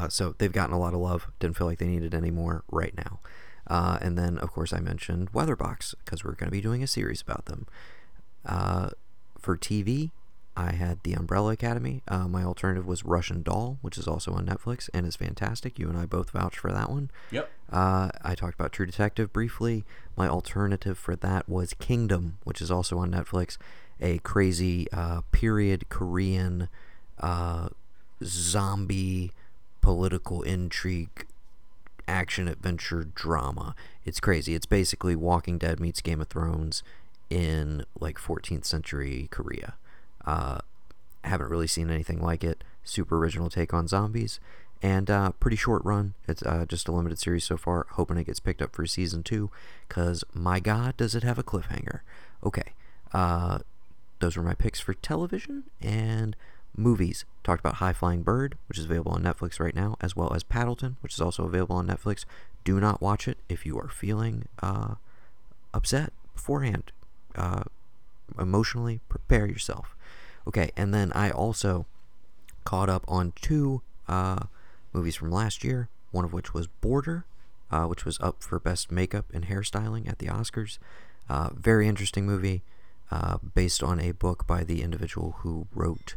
So they've gotten a lot of love. Didn't feel like they needed any more right now. And then, of course, I mentioned Weatherbox because we're going to be doing a series about them. For TV, I had The Umbrella Academy. My alternative was Russian Doll, which is also on Netflix and is fantastic. You and I both vouched for that one. Yep. I talked about True Detective briefly. My alternative for that was Kingdom, which is also on Netflix. A crazy period Korean zombie political intrigue action adventure drama. It's crazy. It's basically Walking Dead meets Game of Thrones in like 14th century Korea. Haven't really seen anything like it. Super original take on zombies, and pretty short run. It's just a limited series so far, hoping it gets picked up for season 2, because my god does it have a cliffhanger. Okay, those were my picks for television and movies. Talked about High Flying Bird, which is available on Netflix right now, as well as Paddleton, which is also available on Netflix. Do not watch it if you are feeling upset beforehand. Emotionally prepare yourself. Okay, and then I also caught up on 2 movies from last year, one of which was Border, which was up for Best Makeup and Hairstyling at the Oscars. Very interesting movie, based on a book by the individual who wrote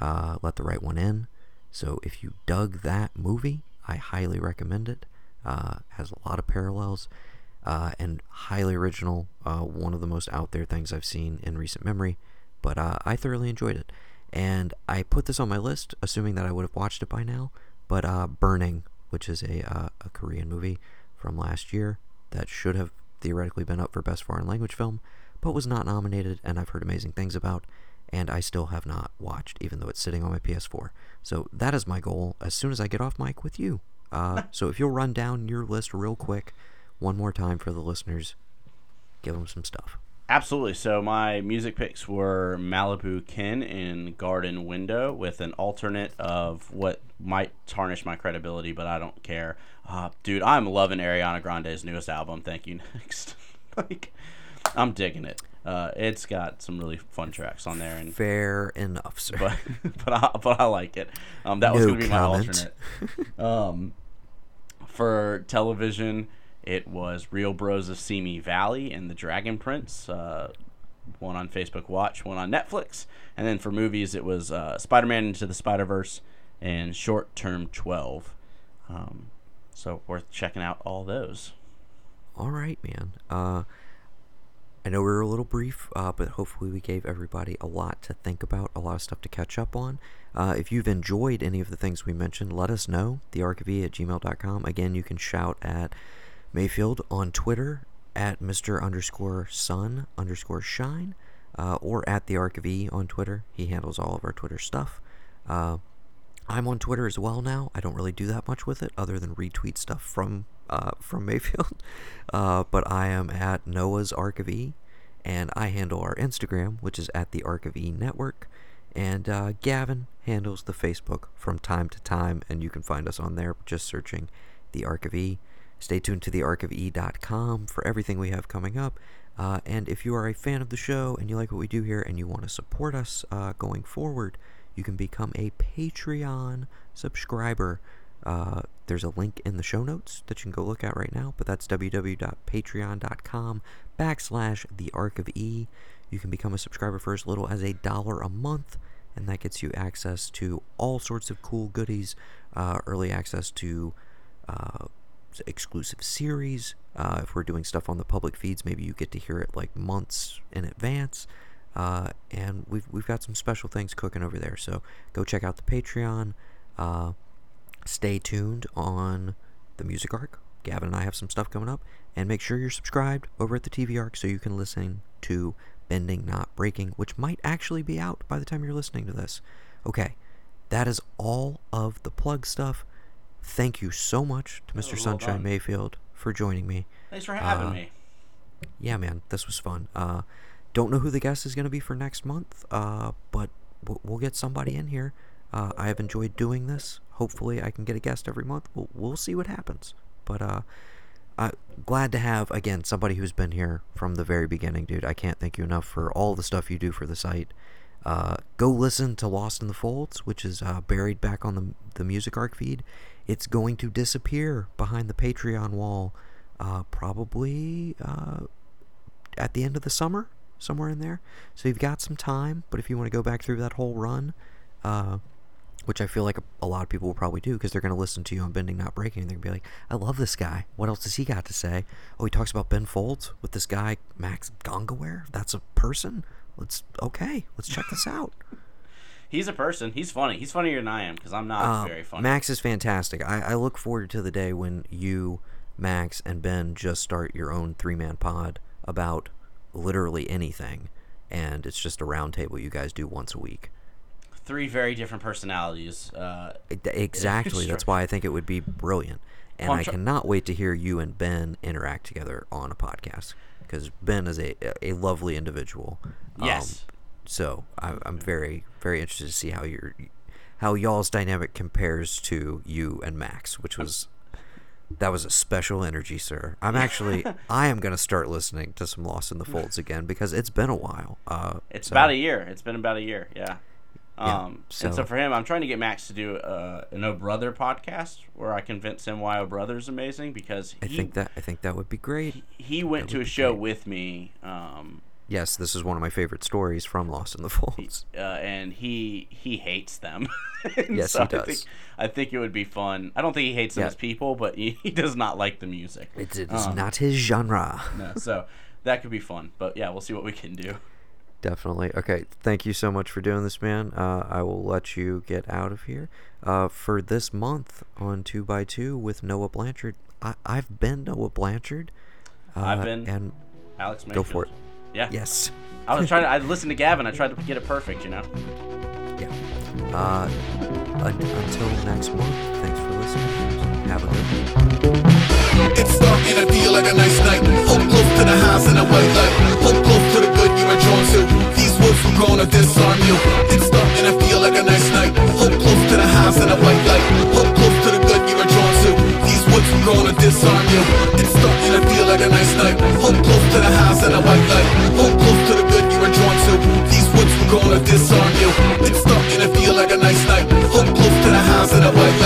Let the Right One In. So if you dug that movie, I highly recommend it. Has a lot of parallels. And highly original, one of the most out there things I've seen in recent memory, but I thoroughly enjoyed it. And I put this on my list, assuming that I would have watched it by now, but Burning, which is a Korean movie from last year that should have theoretically been up for Best Foreign Language Film, but was not nominated, and I've heard amazing things about, and I still have not watched, even though it's sitting on my PS4. So that is my goal as soon as I get off mic with you. So if you'll run down your list real quick, one more time for the listeners, give them some stuff. Absolutely. So my music picks were Malibu Ken and Garden Window, with an alternate of what might tarnish my credibility, but I don't care. Dude, I'm loving Ariana Grande's newest album, Thank You Next. Like, I'm digging it. It's got some really fun tracks on there. And fair enough, sir. But I like it. That was going to be my alternate. For television, it was Real Bros of Simi Valley and The Dragon Prince, one on Facebook Watch, one on Netflix. And then for movies, it was Spider-Man Into the Spider-Verse and Short Term 12. So worth checking out all those. All right, man. I know we were a little brief, but hopefully we gave everybody a lot to think about, a lot of stuff to catch up on. If you've enjoyed any of the things we mentioned, let us know, thearchive@gmail.com. Again, you can shout at Mayfield on Twitter at Mr_Sun_Shine, or at The Ark of E on Twitter. He handles all of our Twitter stuff. I'm on Twitter as well now. I don't really do that much with it other than retweet stuff from Mayfield. But I am at Noah's Ark of E, and I handle our Instagram, which is at The Ark of E Network. And Gavin handles the Facebook from time to time, and you can find us on there just searching The Ark of E. Stay tuned to thearchive.com for everything we have coming up. And if you are a fan of the show and you like what we do here and you want to support us going forward, you can become a Patreon subscriber. There's a link in the show notes that you can go look at right now, but that's patreon.com/thearchive. You can become a subscriber for as little as $1 a month, and that gets you access to all sorts of cool goodies, early access to exclusive series. If we're doing stuff on the public feeds, maybe you get to hear it like months in advance. And we've got some special things cooking over there, so go check out the Patreon. Stay tuned on the Music Arc. Gavin and I have some stuff coming up, and make sure you're subscribed over at the TV Arc so you can listen to Bending Not Breaking, which might actually be out by the time you're listening to this. Okay, that is all of the plug stuff. Thank you so much to Mr. Sunshine Mayfield for joining me. Thanks for having me. Yeah, man, this was fun. Don't know who the guest is going to be for next month, but we'll get somebody in here. I have enjoyed doing this. Hopefully I can get a guest every month. We'll see what happens. But I'm glad to have, again, somebody who's been here from the very beginning, dude. I can't thank you enough for all the stuff you do for the site. Go listen to Lost in the Folds, which is buried back on the Music Arc feed. It's going to disappear behind the Patreon wall, probably at the end of the summer. somewhere in there. So you've got some time, but if you want to go back through that whole run, which I feel like a lot of people will probably do, because they're going to listen to you on Bending Not Breaking, and they're going to be like, I love this guy. What else does he got to say? Oh, he talks about Ben Folds with this guy, Max Gongaware? That's a person? Let's check this out. He's a person. He's funny. He's funnier than I am, because I'm not very funny. Max is fantastic. I look forward to the day when you, Max, and Ben just start your own three-man pod about literally anything, and it's just a roundtable you guys do once a week. Three very different personalities. Exactly. That's why I think it would be brilliant. And I cannot wait to hear you and Ben interact together on a podcast, because Ben is a lovely individual. Yes. So I'm very, very interested to see how y'all's dynamic compares to you and Max, which was that was a special energy, sir. I am going to start listening to some Lost in the Folds again, because it's been a while. About a year. It's been about a year. Yeah. So for him, I'm trying to get Max to do an O Brother podcast where I convince him why O Brother is amazing, because I think that would be great. He went to a show with me. Yes, this is one of my favorite stories from Lost in the Folds. And he hates them. Yes, so he does. I think it would be fun. I don't think he hates them as people, but he does not like the music. It's not his genre. No, so that could be fun. But yeah, we'll see what we can do. Definitely. Okay, thank you so much for doing this, man. I will let you get out of here. For this month on 2x2 with Noah Blanchard, I've been Noah Blanchard. I've been and Alex Mayfield. Go for it. Yeah. Yes. I listened to Gavin. I tried to get it perfect, you know? Yeah. Until next month, thanks for listening. Have a good one. It's dark and I feel like a nice night. Hope close to the highs and a white light. Hope close to the good you are drawn to. These words from gonna disarm you. It's dark and I feel like a nice night. Hope close to the highs and a white light. Hope close to the good you are drawn to. These words from gonna disarm you. It's dark and I feel like a nice night. Hope close to the highs and a white light. Hope close to the good you are drawn to. These words from gonna disarm you. It's dark and I feel like a nice night. Hope close to the highs and a white light.